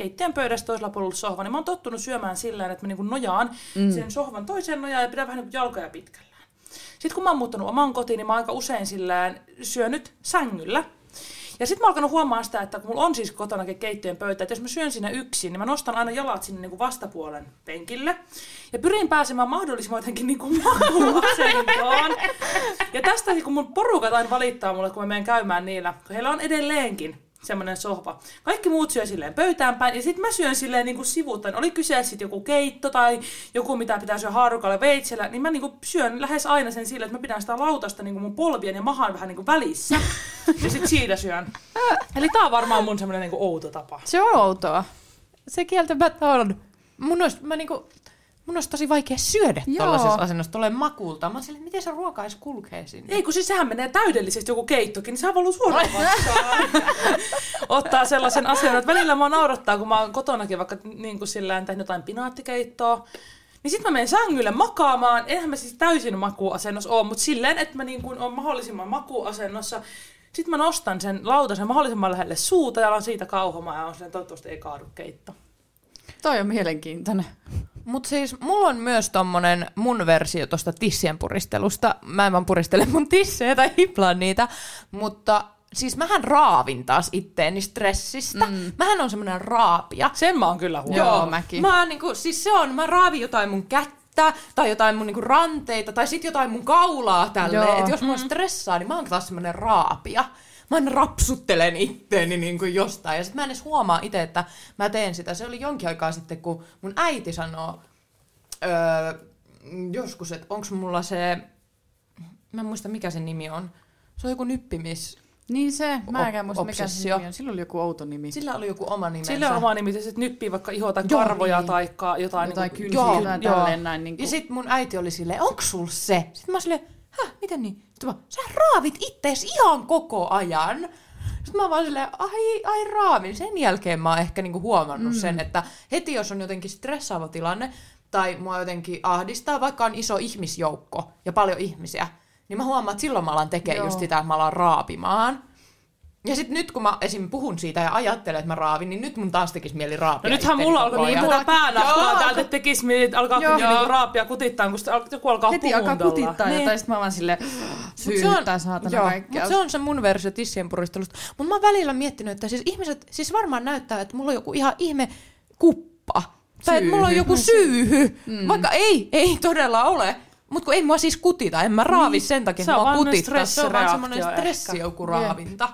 keittiön pöydässä toisella puolella sohva, niin mä oon tottunut syömään sillä tavalla, että mä niinku nojaan mm. sen sohvan toiseen nojaan ja pidän vähän niin kuin jalkoja pitkällään. Sitten kun mä oon muuttanut omaan kotiin, niin mä oon aika usein sillä syönyt sängyllä. Ja sitten mä oon alkanut huomaa sitä, että kun mulla on siis kotonakin keittiön pöytä, että jos mä syön siinä yksin, niin mä nostan aina jalat sinne niin kuin vastapuolen penkille. Ja pyrin pääsemään mahdollisimman jotenkin niin kuin asentoon. Ja tästä kun mun porukat aina valittaa mulle, kun mä menen käymään niillä, kun heillä on edelleenkin semmoinen sohva. Kaikki muut syö silleen pöytään päin, ja sitten mä syön silleen niin kuin sivuuttaen. Oli kyseessä sitten joku keitto tai joku, mitä pitää syödä haarukalla veitsellä, niin mä niin kuin syön lähes aina sen silleen, että mä pidän sitä lautasta niin kuin mun polvien ja mahan vähän niin kuin välissä. Ja sitten siitä syön. Eli tää on varmaan mun semmoinen niin kuin outo tapa. Se on outoa. Se kieltämättä on. Mun olisi, mä niin kuin, mun olisi tosi vaikea syödä tuollaisessa asennossa, tulee makulta. Mä oon silleen, miten se ruoka edes kulkee sinne? Ei, kun siis sehän menee täydellisesti joku keittokin, niin sehän valuu suoraan vastaan. Ottaa sellaisen asian, että välillä mä naurattaa, kun mä oon kotonakin vaikka niin kuin sillään tehnyt jotain pinaattikeittoa. Niin sit mä menen sängylle makaamaan. Enhän mä siis täysin makuasennossa oo, mutta silleen, että mä niin kuin oon mahdollisimman makuasennossa. Sitten mä nostan sen lautasen mahdollisimman lähelle suuta ja alan siitä kauhomaan ja on silleen, toivottavasti ei kaadu keitto. Toi on mielenkiintoinen. Mut siis mulla on myös tommonen mun versio tosta tissien puristelusta. Mä en vaan puristele mun tissejä tai hiplaan niitä, mutta siis mähän raavin taas itteeni stressistä. Mm. Mähän on semmonen raapia. Sen mä oon kyllä huomannut. Joo, mäkin. Mä oon niinku, siis se on, mä raavin jotain mun kättä tai jotain mun niinku ranteita tai sit jotain mun kaulaa tälleen. Et jos mm. mä stressaan, niin mä oon taas semmonen raapia. Mä aina rapsuttelen itteeni niin kuin jostain. Ja sit mä en edes huomaa itse, että mä teen sitä. Se oli jonkin aikaa sitten, kun mun äiti sanoo öö, joskus, että onks mulla se... Mä en muista, mikä sen nimi on. Se on joku nyppimis... Niin se, mä enkä muista mikä se nimi on. Sillä oli joku outo nimi. Sillä oli joku oma nimensä. Sillä on oma nimi, että nyppii vaikka ihoa tai karvoja niin. Tai jotain... Jotain niin kuin, kylsiä tai tälleen näin. Niin kuin. Ja sit mun äiti oli silleen, onks sul se? Sit mä silleen, häh, miten niin? Sä raavit ittees ihan koko ajan. Sitten mä vaan silleen, ai, ai raavin. Sen jälkeen mä oon ehkä niinku huomannut mm. sen, että heti jos on jotenkin stressaava tilanne tai mua jotenkin ahdistaa, vaikka on iso ihmisjoukko ja paljon ihmisiä, niin mä huomaan, että silloin mä alan tekemään just sitä, että mä alan raapimaan. Ja sit nyt kun mä esim. Puhun siitä ja ajattelen, että mä raavin, niin nyt mun taas tekisi mieli raapia. No nythän mulla alkaa niin tätä päänahkoa täältä tekisi mieli, että alkaa niinku raapia kutittaa, kun joku alkaa puhuntolla. Heti alkaa kutittaa niin. Jotain, sit mä vaan silleen syyttää saatana kaikkea. Mut se on se mun versio tissien puristelusta. Mut mä oon välillä miettinyt, että siis ihmiset siis varmaan näyttää, että mulla on joku ihan ihme kuppa. Syyhy. Tai että mulla on joku syyhy. Mm. Vaikka ei, ei todella ole. Mut kun ei mua siis kutita, en mä raavi niin. Sen takia, että mua kutittaa. Se on vaan semmonen stressioukuraavinta.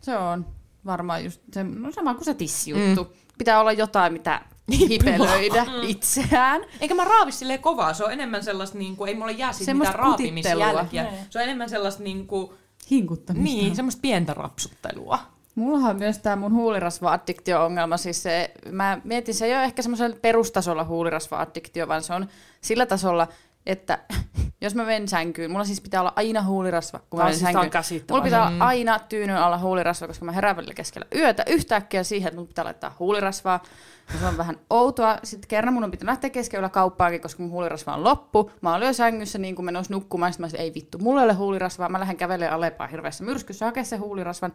Se on varmaan just se, no sama kuin se tissijuttu. Mm. Pitää olla jotain, mitä hipelöidä itseään. Eikä mä raavi silleen kovaa, se on enemmän sellaista, niin kuin, ei mulle jää siitä semmosta mitään raapimisjälkiä. Nee. Se on enemmän sellaista niin kuin, hinkuttamista. Niin, semmoista pientä rapsuttelua. Mulla on myös tää mun huulirasva-addiktio-ongelma. Siis se, mä mietin, se ei ole ehkä semmoisella perustasolla huulirasva-addiktio, vaan se on sillä tasolla, että jos mä menen sänkyyn, mulla siis pitää olla aina huulirasva, kun mä menen sänkyyn. Mulla pitää olla aina tyynyn alla huulirasva, koska mä herään välillä keskellä yötä yhtäkkiä siihen, että mun pitää laittaa huulirasvaa. Se on vähän outoa. Sitten kerran mun on pitänyt lähteä keskellä kauppaankin, koska mun huulirasva on loppu. Mä olin jo sängyssä niin kun mä nousin nukkumaan, sitten mä sanoin, ei vittu, mulla ei ole huulirasvaa. Mä lähden kävelemään Alepaan hirveässä myrskyssä hakemaan sen huulirasvan.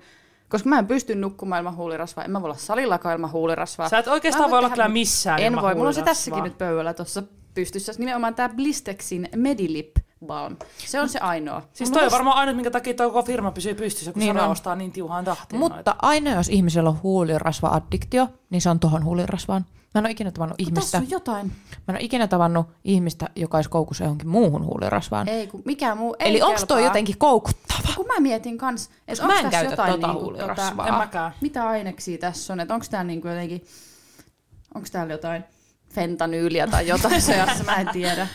Koska mä en pysty nukkumaan ilman huulirasvaa, en mä voi olla salillakaan ilman huulirasvaa. Sä et oikeastaan voi olla kyllä missään ilman huulirasvaa. En voi, mulla on se tässäkin nyt pöydällä tuossa pystyssä. Nimenomaan tää Blistexin Medilip Balm. Se on se ainoa. Siis toi on varmaan ainoa, minkä takia toi firma pysyy pystyssä, kun niin se ostaa niin tiuhaan tahtiin. Mutta noita. Aina jos ihmisellä on huulirasva-addiktio, niin se on tohon huulirasvaan. Mä en ole ikinä tavannut ihmistä. Tässä on jotain. Mä en ole ikinä tavannut ihmistä, joka olisi koukussa johonkin muuhun huulirasvaan. Ei, kun mikään muu ei. Eli onko toi jotenkin koukuttava? Kun mä mietin kans, että onko tässä jotain tota niinku huulirasvaa. Tota, en mäkään. Mitä aineksia tässä on? Että onko täällä niinku jotenkin, onko täällä jotain fentanyyliä tai jotain seassa? Mä en tiedä.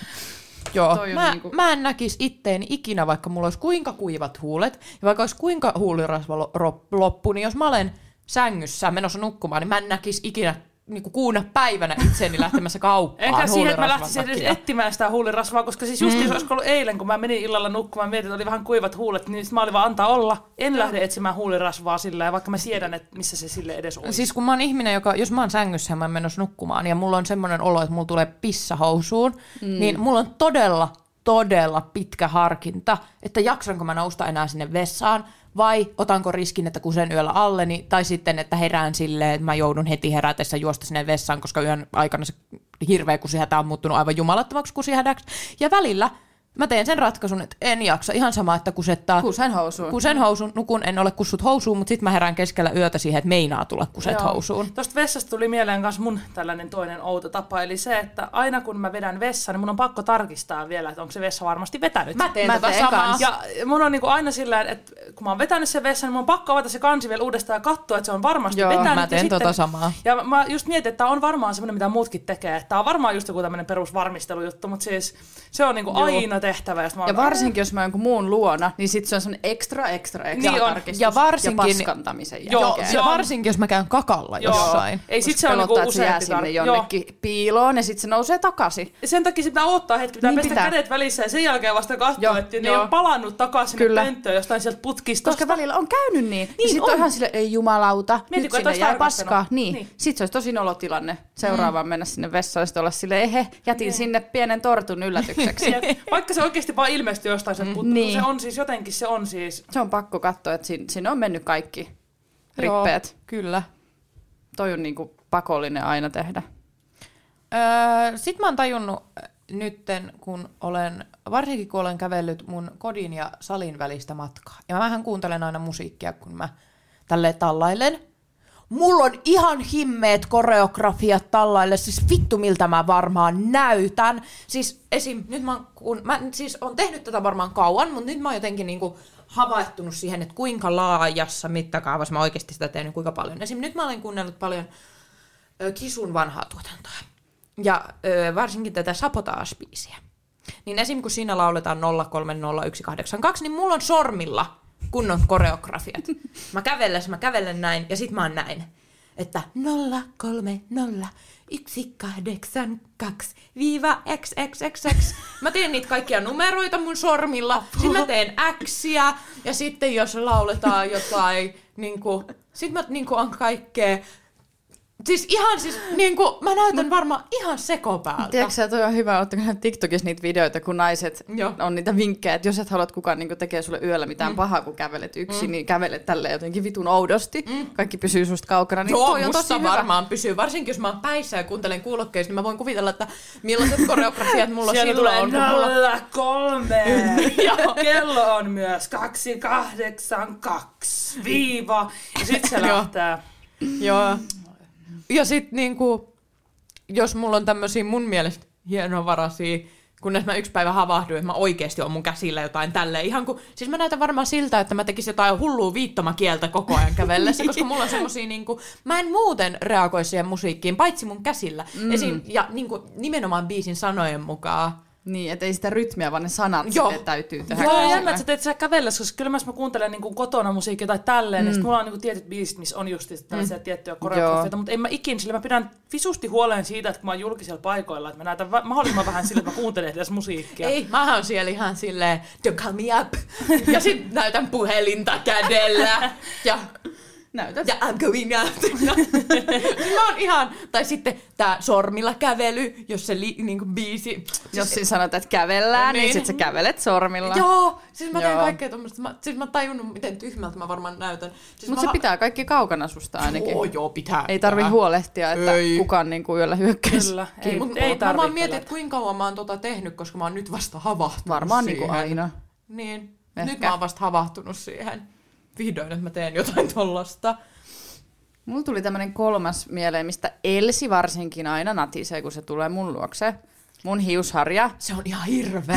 Joo, mä, niinku... mä en näkisi itteeni ikinä, vaikka mulla olisi kuinka kuivat huulet ja vaikka olisi kuinka huulirasva loppu, niin jos mä olen sängyssä menossa nukkumaan, niin mä en näkisi ikinä niinku kuuna päivänä itseeni lähtemässä kauppaan. Ehkä siihen, että mä lähtisin edes etsimään sitä huulirasvaa, koska siis just mm. jos olisi ollut eilen, kun mä menin illalla nukkumaan, mietin, että oli vähän kuivat huulet, niin sit mä olin vaan antaa olla. En mm. lähde etsimään huulirasvaa sillä, ja vaikka mä siedän, että missä se sille edes olisi. Siis kun mä oon ihminen, joka, jos mä oon sängyssä ja mä en menossa nukkumaan, ja mulla on semmoinen olo, että mulla tulee pissa housuun, mm. niin mulla on todella, todella pitkä harkinta, että jaksanko mä nousta enää sinne vessaan, vai otanko riskin, että kusen yöllä alleni, tai sitten, että herään silleen, että mä joudun heti herätessä juosta sinne vessaan, koska yön aikana se hirveä kusihätä on muuttunut aivan jumalattomaksi kusihädäksi. Ja välillä mä teen sen ratkaisun, että en jaksa. Ihan sama, että kusettaa. Kusen housuun. Kusen housuun. Nukun en ole kussut housuun, mutta sit mä herään keskellä yötä siihen, että meinaa tulla kuset Joo. housuun. Tuosta vessasta tuli mieleen myös mun tällainen toinen outo tapa. Eli se, että aina kun mä vedän vessan, niin mun on pakko tarkistaa vielä, että onko se vessa varmasti vetänyt. Mä teen, mä teen samaa. Ja mun on niinku aina sillä, että kun mä oon vetänyt sen vessan, niin mun on pakko avata se kansi vielä uudestaan ja katsoa, että se on varmasti Joo, vetänyt. Joo, mä teen ja tota sitten, samaa. Ja mä just mietin, että tää on varmaan semmoinen, mitä muutkin tekee. Tää on varmaan just joku tämmöinen perusvarmistelujuttu, mutta siis se on niinku aina tehtävä. Ja, ja varsinkin, jos mä jonkun muun luona, niin sit se on semmoinen ekstra, ekstra, ekstra niin tarkistus. Ja, varsinkin, ja paskantamisen jälkeen. Joo, ja varsinkin, jos mä käyn kakalla joo. jossain. Ei, sit se on pelottaa, että se jää sinne tar... jonnekin joo. piiloon ja sit se nousee takaisin. Sen takia se pitää odottaa hetki, pitää niin pestä pitää. kädet välissä ja sen jälkeen vasta katsoa, että ne on palannut takaisin pönttöön jostain sieltä putkista. Koska välillä on käynyt niin. niin sit on ihan silleen, ei jumalauta, nyt sinne jää paskaa. Sit se olisi tosi nolotilanne seuraavaan mennä sinne vessaan ja sit olla silleen, ehe, jätin sinne pienen tortun yllätykseksi. Vaikka se oikeasti vaan ilmestyy jostain, mm, mutta niin. se on siis jotenkin, se on siis... Se on pakko katsoa, että siinä, siinä on mennyt kaikki rippeet. Joo, kyllä. Toi on niinku pakollinen aina tehdä. Öö, sit mä oon tajunnut nytten, kun olen, varsinkin kun olen kävellyt mun kodin ja salin välistä matkaa. Ja mä vähän kuuntelen aina musiikkia, kun mä tälleen tallailen. Mulla on ihan himmeet koreografiat tällaille, siis vittu miltä mä varmaan näytän. Siis esim, nyt mä, kun, mä siis on tehnyt tätä varmaan kauan, mutta nyt mä oon jotenkin niinku havaittunut siihen, että kuinka laajassa mittakaavassa mä oikeasti sitä teen, kuinka paljon. Esim, nyt mä olen kuunnellut paljon ö, Kisun vanhaa tuotantoa ja ö, varsinkin tätä Sabotage-biisiä. Niin esim, kun siinä lauletaan nolla kolme nolla yksi kahdeksan kaksi, niin mulla on sormilla kunnon koreografiat. Mä kävelen, mä kävelen näin ja sit mä oon näin. Että nolla kolme nolla yksi kahdeksan kaksi viiva xxxx. Mä teen niitä kaikkia numeroita mun sormilla. Sit mä teen X:iä ja sitten jos lauletaan jotain niinku sit mä niinku on kaikkea. Siis ihan siis, niin kuin, mä näytän varmaan ihan sekopäältä. Tiedätkö sä, toi on hyvä, ootteko nähnyt TikTokissa niitä videoita, kun naiset Joo. on niitä vinkkejä, että jos et haluat kukaan niin tekee sulle yöllä mitään mm. pahaa, kun kävelet yksin, mm. niin kävelet tälleen jotenkin vitun oudosti. Mm. Kaikki pysyy susta kaukana. Niin Joo, musta varmaan pysyy. Varsinkin jos mä oon päissä ja kuuntelen kuulokkeissa, niin mä voin kuvitella, että millaiset koreografiat mulla silloin tulee on. Nolla kolme. Kello on myös kaksi, kahdeksan, kaksi, viiva. Ja sit se lähtee. Joo. Ja sit niinku, jos mulla on tämmösiä mun mielestä hienovaraisia, kunnes mä yksi päivä havahduin, että mä oikeesti oon mun käsillä jotain tälleen. Ihan kun, siis mä näytän varmaan siltä, että mä tekisin jotain hullua viittomakieltä koko ajan kävellessä, koska mulla on semmosia niinku, mä en muuten reagoi siihen musiikkiin, paitsi mun käsillä. Mm. Esim, ja niinku, nimenomaan biisin sanojen mukaan. Niin, ettei sitä rytmiä, vaan ne sanat Joo. sitten täytyy tehdä. Joo, on jännä, että sä teet sä kävelles, koska kyllä mä kuuntelen niin kuin kotona musiikkia tai tälleen, mm. niin sit mulla on niin kuin tietyt biisit, missä on just tällaisia mm. tiettyjä koreografioita, mutta en mä ikin, sillä mä pidän visusti huoleen siitä, että kun mä oon julkisella paikoilla, että mä näytän va- mahdollisimman vähän sillä, että mä kuuntelen tässä musiikkia. Ei, mä oon siellä ihan silleen, don't call me up, ja sit näytän puhelinta kädellä, ja... Näytät. Ja I'm going out. No. Mä oon ihan... Tai sitten tää sormilla kävely, jos se li, niinku biisi... Jos siis sanot, että kävellään, niin, niin sit sä kävelet sormilla. Joo! Siis mä teen Joo. kaikkea tommoista. Mä, siis mä tajunnut, miten tyhmältä mä varmaan näytän. Siis mut se ha- pitää kaikki kaukana susta ainakin. Joo, joo, pitää. Ei tarvi huolehtia, että ei. kukaan niinku yöllä hyökkäisi. Kyllä, ei, mut, ei tarvi. Mä vaan mietin, että kuinka kauan mä oon tota tehnyt, koska mä oon nyt vasta havahtunut varmaan siihen. Varmaan niinku aina. Niin. Ehkä. Nyt mä oon vasta havahtunut siihen. Vihdoin, että mä teen jotain tollasta. Mulla tuli tämmönen kolmas mieleen, mistä Elsi varsinkin aina natisee, kun se tulee mun luokse. Mun hiusharja. Se on ihan hirveä.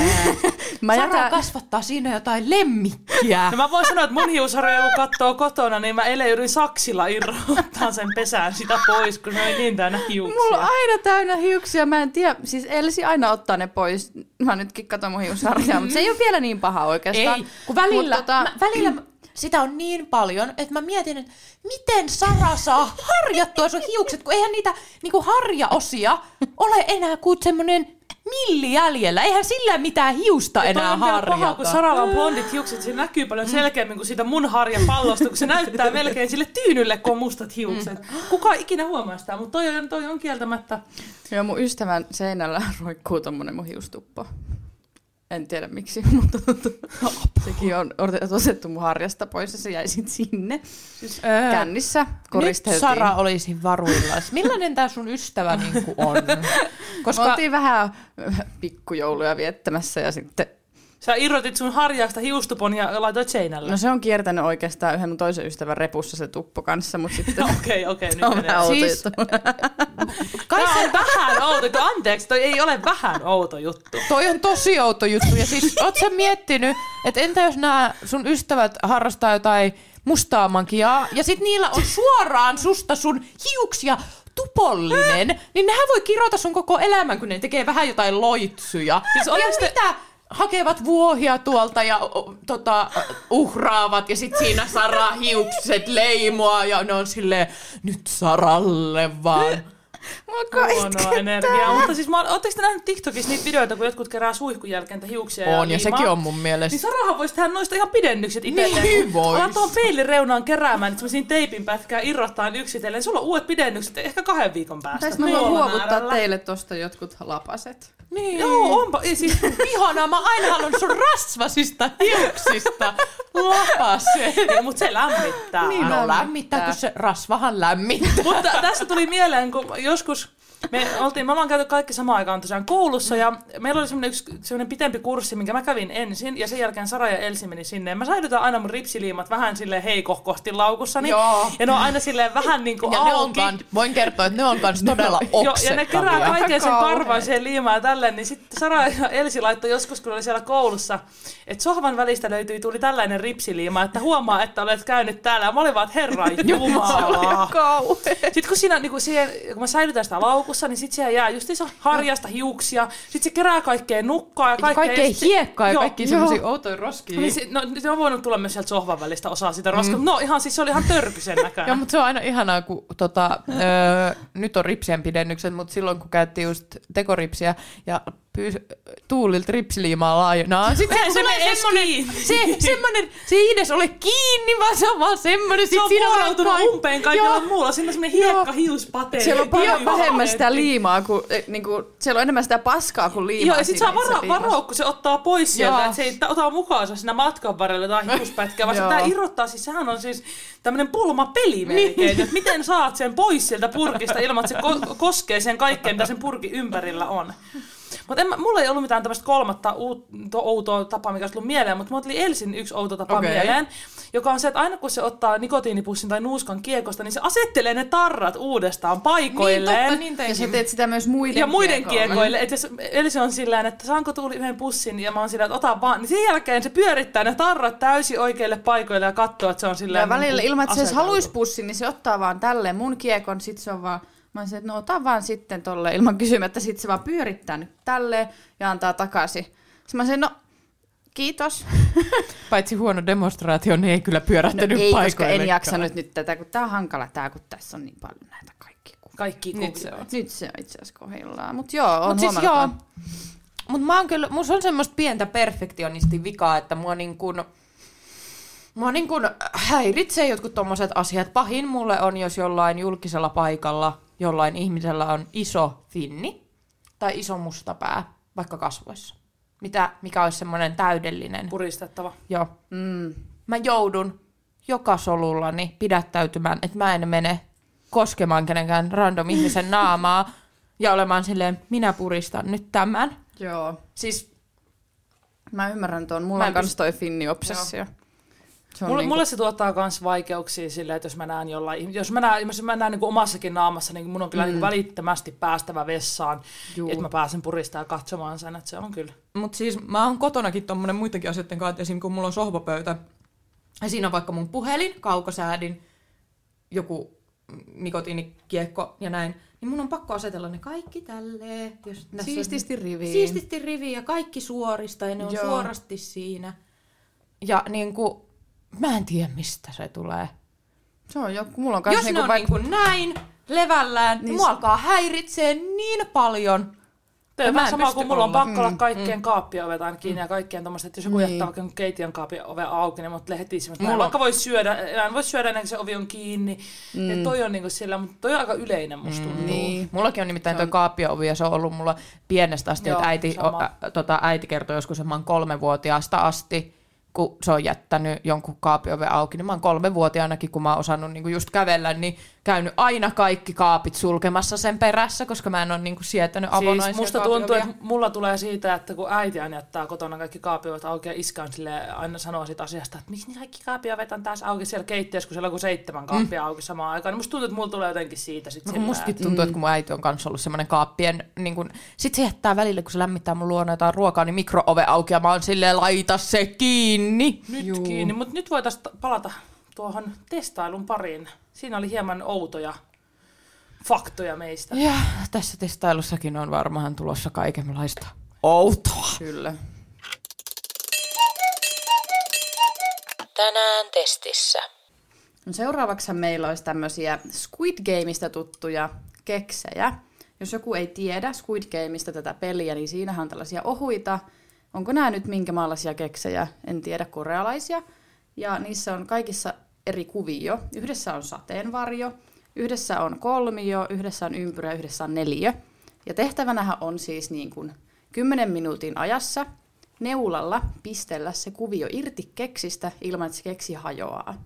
Mä Sara jätän... kasvattaa siinä jotain lemmikkiä. No mä voin sanoa, että mun hiusharja, kun katsoo kotona, niin mä eleydyin saksilla irrottaa sen pesään sitä pois, kun se oli niin täynnä hiuksia. Mulla on aina täynnä hiuksia. Mä en tiedä. Siis Elsi aina ottaa ne pois. Mä nytkin katson mun hiusharjaa, mutta se ei ole vielä niin paha oikeastaan. Ei, kun välillä... Mut, tota... mä, välillä... Sitä on niin paljon, että mä mietin, että miten Sara saa harjattua sun hiukset, kun eihän niitä niinku harjaosia ole enää kuin semmoinen milli jäljellä. Eihän sillä mitään hiusta ja enää harjata. Toi on paha, kun Saralla on blondit hiukset, se näkyy paljon selkeämmin kuin siitä mun harjapallosta, kun se näyttää melkein sille tyynylle, kun on mustat hiukset. Kukaan ikinä huomaa sitä, mutta toi on, toi on kieltämättä. Joo, mun ystävän seinällä roikkuu tommonen mun hiustuppo. En tiedä miksi, mutta sekin on otettu mun harjasta pois ja se jäi sit sinne siis, öö, kännissä koristeltiin. Nyt Sara olisi varuillaan. Millainen tää sun ystävä niinku on? Koska... Me oltiin vähän pikkujouluja viettämässä ja sitten... Sä irrotit sun harjasta hiustupon ja laitoit seinälle. No se on kiertänyt oikeastaan yhden mun toisen ystävän repussa se tuppo kanssa, mutta sitten... Okei, okei, nyt menee. Siis... Kai se on vähän outo, anteeksi, toi ei ole vähän outo juttu. Toi on tosi outo juttu. Ja siis oot sä miettinyt, että entä jos nämä sun ystävät harrastaa jotain mustaa mankiaa ja sit niillä on suoraan susta sun hiuksia tupollinen, niin nehän voi kirota sun koko elämän, kun ne tekee vähän jotain loitsuja. Siis ja te... mitä... Hakevat vuohia tuolta ja tota, uhraavat ja sit siinä Sara hiukset leimaa ja ne on silleen, nyt Saralle vaan. Mua kaikkettaa. Mutta siis ootteko te nähnyt TikTokissa niitä videoita, kun jotkut kerää suihkun jälkeen hiuksia on, ja on, ja sekin on mun mielestä. Niin Sarahan voisi tehdä noista ihan pidennykset itselleen. Niin vois. Alan tuon peilin reunaan keräämään, että semmoisiin teipin pätkää irrottaan yksitellen. Sulla on uudet pidennykset ehkä kahden viikon päästä. Tästä mä voin luovuttaa teille tosta jotkut lapaset. Niin. Joo, onpa. Siis ihanaa, mä aina haluan sun rasvasista hiuksista lapaset. Niin, mutta se lämmittää. Niin, no lämmittää, kun se rasvahan lämmittää. Mutta tässä tuli mieleen, kun joskus me oltiin, me ollaan käyty kaikki samaan aikaan tosiaan koulussa ja meillä oli semmoinen yksi semmoinen pitempi kurssi, minkä mä kävin ensin ja sen jälkeen Sara ja Elsi meni sinne. Ja mä säilytän aina mun ripsiliimat vähän silleen heikohkosti laukussani. Joo. Ja ne on aina silleen vähän niin kuin auki. Kan, voin kertoa, että ne on kans todella oksettavia. Ja ne kerää kaiken sen karvan siihen liimaan ja tälleen, niin sitten Sara ja Elsi laittoi joskus, kun oli siellä koulussa, että sohvan välistä löytyi, tuli tällainen ripsiliima, että huomaa, että olet käynyt täällä. Ja mä olin vaan, että herra jumala. Sitten kun, siinä, niin kun, siihen, kun mä säilytän sitä laukussa, niin sitten siellä jää just iso harjasta hiuksia, sitten se kerää kaikkea nukkaa ja kaikkea, kaikkea hiekkaa ja kaikkia semmoisia outoja roskia. Niin se, no, se on voinut tulla myös sieltä sohvan välistä osaa sitä roskaa, mm. no ihan siis se oli ihan törkysen näköinen. Joo, mutta se on aina ihanaa, kun tota, öö, nyt on ripsien pidennykset, mutta silloin kun käytiin just tekoripsiä ja pyys Tuulilta ripsiliimaa laajenaan. Sitten se, se menee semmoinen, se, semmoinen, se ei edes ole kiinni, vaan se on vaan semmoinen. Se on puolautunut umpeen kaikilla muulla, siinä on semmoinen hiekka hiuspate. Siellä on paljon vähemmän sitä liimaa, kun, niin kuin, siellä on enemmän sitä paskaa kuin liimaa. Joo, ja sit saa varo, varoa, kun se ottaa pois sieltä, että se ei ota mukaansa siinä matkan varrella tai hiuspätkää, vaan tämä irrottaa, siis sehän on siis tämmöinen pulmapeli melkein, että miten saat sen pois sieltä purkista ilman, että se ko- koskee sen kaikkeen, mitä sen purkin ympärillä on. Mutta mulla ei ollut mitään tämmöistä kolmatta uutta, outoa tapaa, mikä olisi tullut mieleen, mutta mulla oli Elsin yksi outo tapa okay. mieleen, joka on se, että aina kun se ottaa nikotiinipussin tai nuuskan kiekosta, niin se asettelee ne tarrat uudestaan paikoilleen. Niin, totta, niin ja sä teet sitä myös muiden ja muiden kiekoille. Että jos Elsi on sillään, että saanko Tuuli yhden pussin ja mä oon sillä, että ota vaan, niin sen jälkeen se pyörittää ne tarrat täysin oikeille paikoille ja katsoo, että se on sillään. Ja välillä niin ilman, että se haluaisi pussin, niin se ottaa vaan tälleen mun kiekon, sit se on vaan... Mä olisin, että no ota vaan sitten tolle ilman kysymättä, sit se vaan pyörittää nyt tälleen ja antaa takaisin. Sitten mä olisin, no kiitos. Paitsi huono demonstraatio, ne ei kyllä pyörähtänyt no, paikoille. Ei, koska en jaksanut nyt tätä, kun tää on hankala tää, kun tässä on niin paljon näitä kaikkia kuvia. Kaikki kuvia. Nyt se on, nyt se on itse asiassa kohdillaan, mut joo, on mut siis huomannut. Siis mut mä oon kyllä, musta on semmoista pientä perfektionistin vikaa, että mua niin kun... Mua niin kun häiritsee jotkut tommoset asiat. Pahin mulle on, jos jollain julkisella paikalla jollain ihmisellä on iso finni tai iso mustapää, vaikka kasvoissa. Mitä, mikä olisi semmoinen täydellinen. Puristettava. Joo. Mm. Mä joudun joka solullani pidättäytymään, että mä en mene koskemaan kenenkään random ihmisen naamaa ja olemaan silleen, minä puristan nyt tämän. Joo. Siis mä ymmärrän tuon. Mulla on kans toi finni-obsessio. Se mulle, niin kuin... mulle se tuottaa myös vaikeuksia sillä, että jos mä näen jollain, jos mä näen, jos mä näen niin kuin omassakin naamassa, niin mun on kyllä mm. niin välittömästi päästävä vessaan, Juu. että mä pääsen puristamaan ja katsomaan sen, että se on kyllä. Mutta siis mä oon kotonakin tommonen muitakin asioiden kanssa, että esimerkiksi kun mulla on sohvapöytä, ja siinä on vaikka mun puhelin, kaukosäädin, joku nikotiinikiekko ja näin, niin mun on pakko asetella ne kaikki tälleen. Jos siististi riviin. Siististi riviin ja kaikki suorista ja ne on Joo. suorasti siinä. Ja niinku... Mä en tiedä, mistä se tulee. Se on jo, mulla on jos niinku ne on vaik- niinku näin, levällään, niin mua alkaa häiritsee niin paljon. Tämä on sama kuin mulla on pakko olla kaikkien mm. kaappiovet aina kiinni mm. ja kaikkien tommoista, että jos joku niin. jättää vaikka keittiön kaapin oven auki, niin mut heti semmoinen, mulla... vaikka voi syödä, en voi syödä ennen kuin se ovi on kiinni, mm. ja toi on niinku sillä, mutta toi on aika yleinen musta tuntuu. Mm. Niin. Mullakin on nimittäin toi kaappio-ovi ja se on ollut mulla pienestä asti, että äiti, ä, tota, äiti kertoi joskus, että mä oon kolmevuotiaasta asti, kun se on jättänyt jonkun kaapioven auki, niin mä oon kolmevuotiaanakin, kun mä oon osannut niinku just kävellä, niin käynyt aina kaikki kaapit sulkemassa sen perässä, koska mä en ole niinku sietänyt avonaisia siis musta kaapiovia. Tuntuu, että mulla tulee siitä, että kun äiti aina jättää kotona kaikki kaapiovet auki ja iskä on silleen, aina sanoo siitä asiasta, että miksi kaikki kaapiovet on taas auki siellä keittiössä, kun siellä on kuin seitsemän kaappia mm. auki samaan aikaan. Niin musta tuntuu, että mulla tulee jotenkin siitä. Sit no, mustakin tuntuu, että kun mun äiti on kanssa ollut semmoinen kaappien, niin kun, sit se jättää välillä, kun se lämmittää mun luona jotain ruokaa, niin mikro-ove auki ja mä oon silleen, laita se kiinni. Niin. Nyt Juu. kiinni, mutta nyt voitaisiin palata tuohon testailun pariin. Siinä oli hieman outoja faktoja meistä. Ja tässä testailussakin on varmaan tulossa kaikenlaista outoa. Kyllä. Tänään testissä. Seuraavaksi meillä olisi tämmöisiä Squid Gameista tuttuja keksejä. Jos joku ei tiedä Squid Gameista tätä peliä, niin siinähän on tällaisia ohuita. Onko nämä nyt minkä maalaisia keksejä? En tiedä, korealaisia. Ja niissä on kaikissa eri kuvio. Yhdessä on sateenvarjo, yhdessä on kolmio, yhdessä on ympyrä ja yhdessä on neliö. Ja tehtävänähän on siis niin kuin kymmenen minuutin ajassa neulalla pistellä se kuvio irti keksistä ilman, että se keksi hajoaa.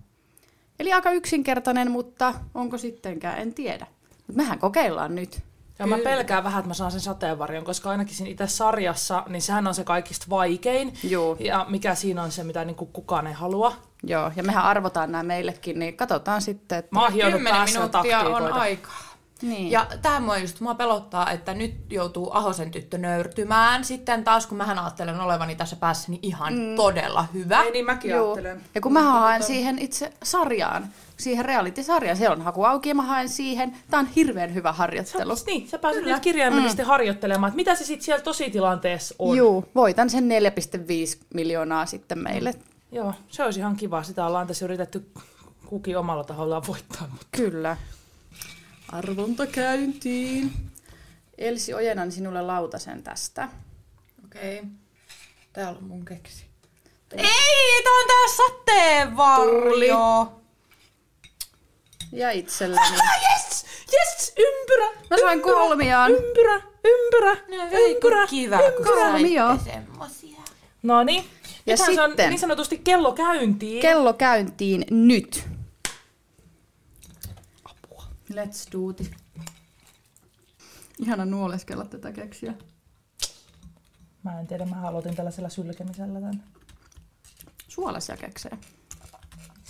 Eli aika yksinkertainen, mutta onko sittenkään, en tiedä. Mut mehän kokeillaan nyt. Ja mä pelkään vähän, että mä saan sen sateenvarjon, koska ainakin siinä itse sarjassa, niin sehän on se kaikista vaikein. Juu. Ja mikä siinä on se, mitä niinku kukaan ei halua. Joo, ja mehän arvotaan nämä meillekin, niin katsotaan sitten, että... Mä oon hionut päässä taktiikoita. On aikaa. Niin. Ja tähän mua just, mua pelottaa, että nyt joutuu Ahosen tyttö nöyrtymään. Sitten taas, kun mähän ajattelen olevani tässä päässä, niin ihan mm. todella hyvä. Ei niin, mäkin Juu. ajattelen. Ja kun mä haen siihen itse sarjaan, siihen reality-sarjaan, siellä on haku auki ja mä haen siihen. Tää on hirveän hyvä harjoittelu. Sä, niin, sä pääset nyt kirjaimellisesti mm. harjoittelemaan, että mitä se sitten siellä tositilanteessa on. Juu, voitan sen neljä pilkku viisi miljoonaa sitten meille. Joo, se olisi ihan kiva. Sitä ollaan tässä yritetty kukin omalla tahollaan voittaa. Mutta... Kyllä. Arvonta käyntiin. Elsi, ojennan sinulle lautasen tästä. Okei. Okay. Täällä on mun keksi. Tuli. Ei, tää on tää sateenvarjo. Ja itselleni. Yes! Yes! Ympyrä! Mä sain kolmiaan. Ympyrä! Ympyrä! Ympyrä! Ympyrä! Kiva, kun saitte semmosia. Noniin. Ja nythän sitten. Se on niin sanotusti kello käyntiin. Kello käyntiin nyt. Let's do it. Ihana nuoleskella tätä keksiä. Mä en tiedä, mä aloitin tällaisella sylkemisellä tänne. Suolaisia keksejä.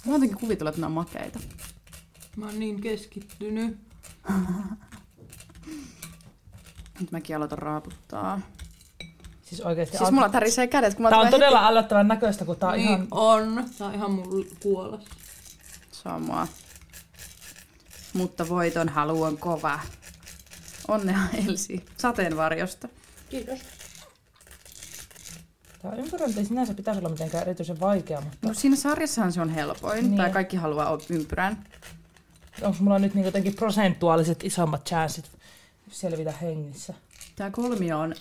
Mä jotenkin kuvitella, että nämä on makeita. Mä oon niin keskittynyt. Nyt mäkin aloitan raaputtaa. Siis oikeesti... Siis al... mulla tärisee kädet, kun mä tää on todella heti... ällöttävän näköistä, kun tää on niin ihan... on. Tää on ihan mun kuolassa. Samaa. Mutta voiton halu on kova. Onnea Elsi sateenvarjosta. Kiitos. Tämä ympyrän ei sinänsä pitäisi olla mitenkään erityisen vaikea, mutta... No siinä sarjassahan se on helpoin, niin. Tai kaikki haluaa ympyrän. Onko mulla nyt niin jotenkin prosentuaaliset isommat chanssit selvitä hengissä? Tää kolmio on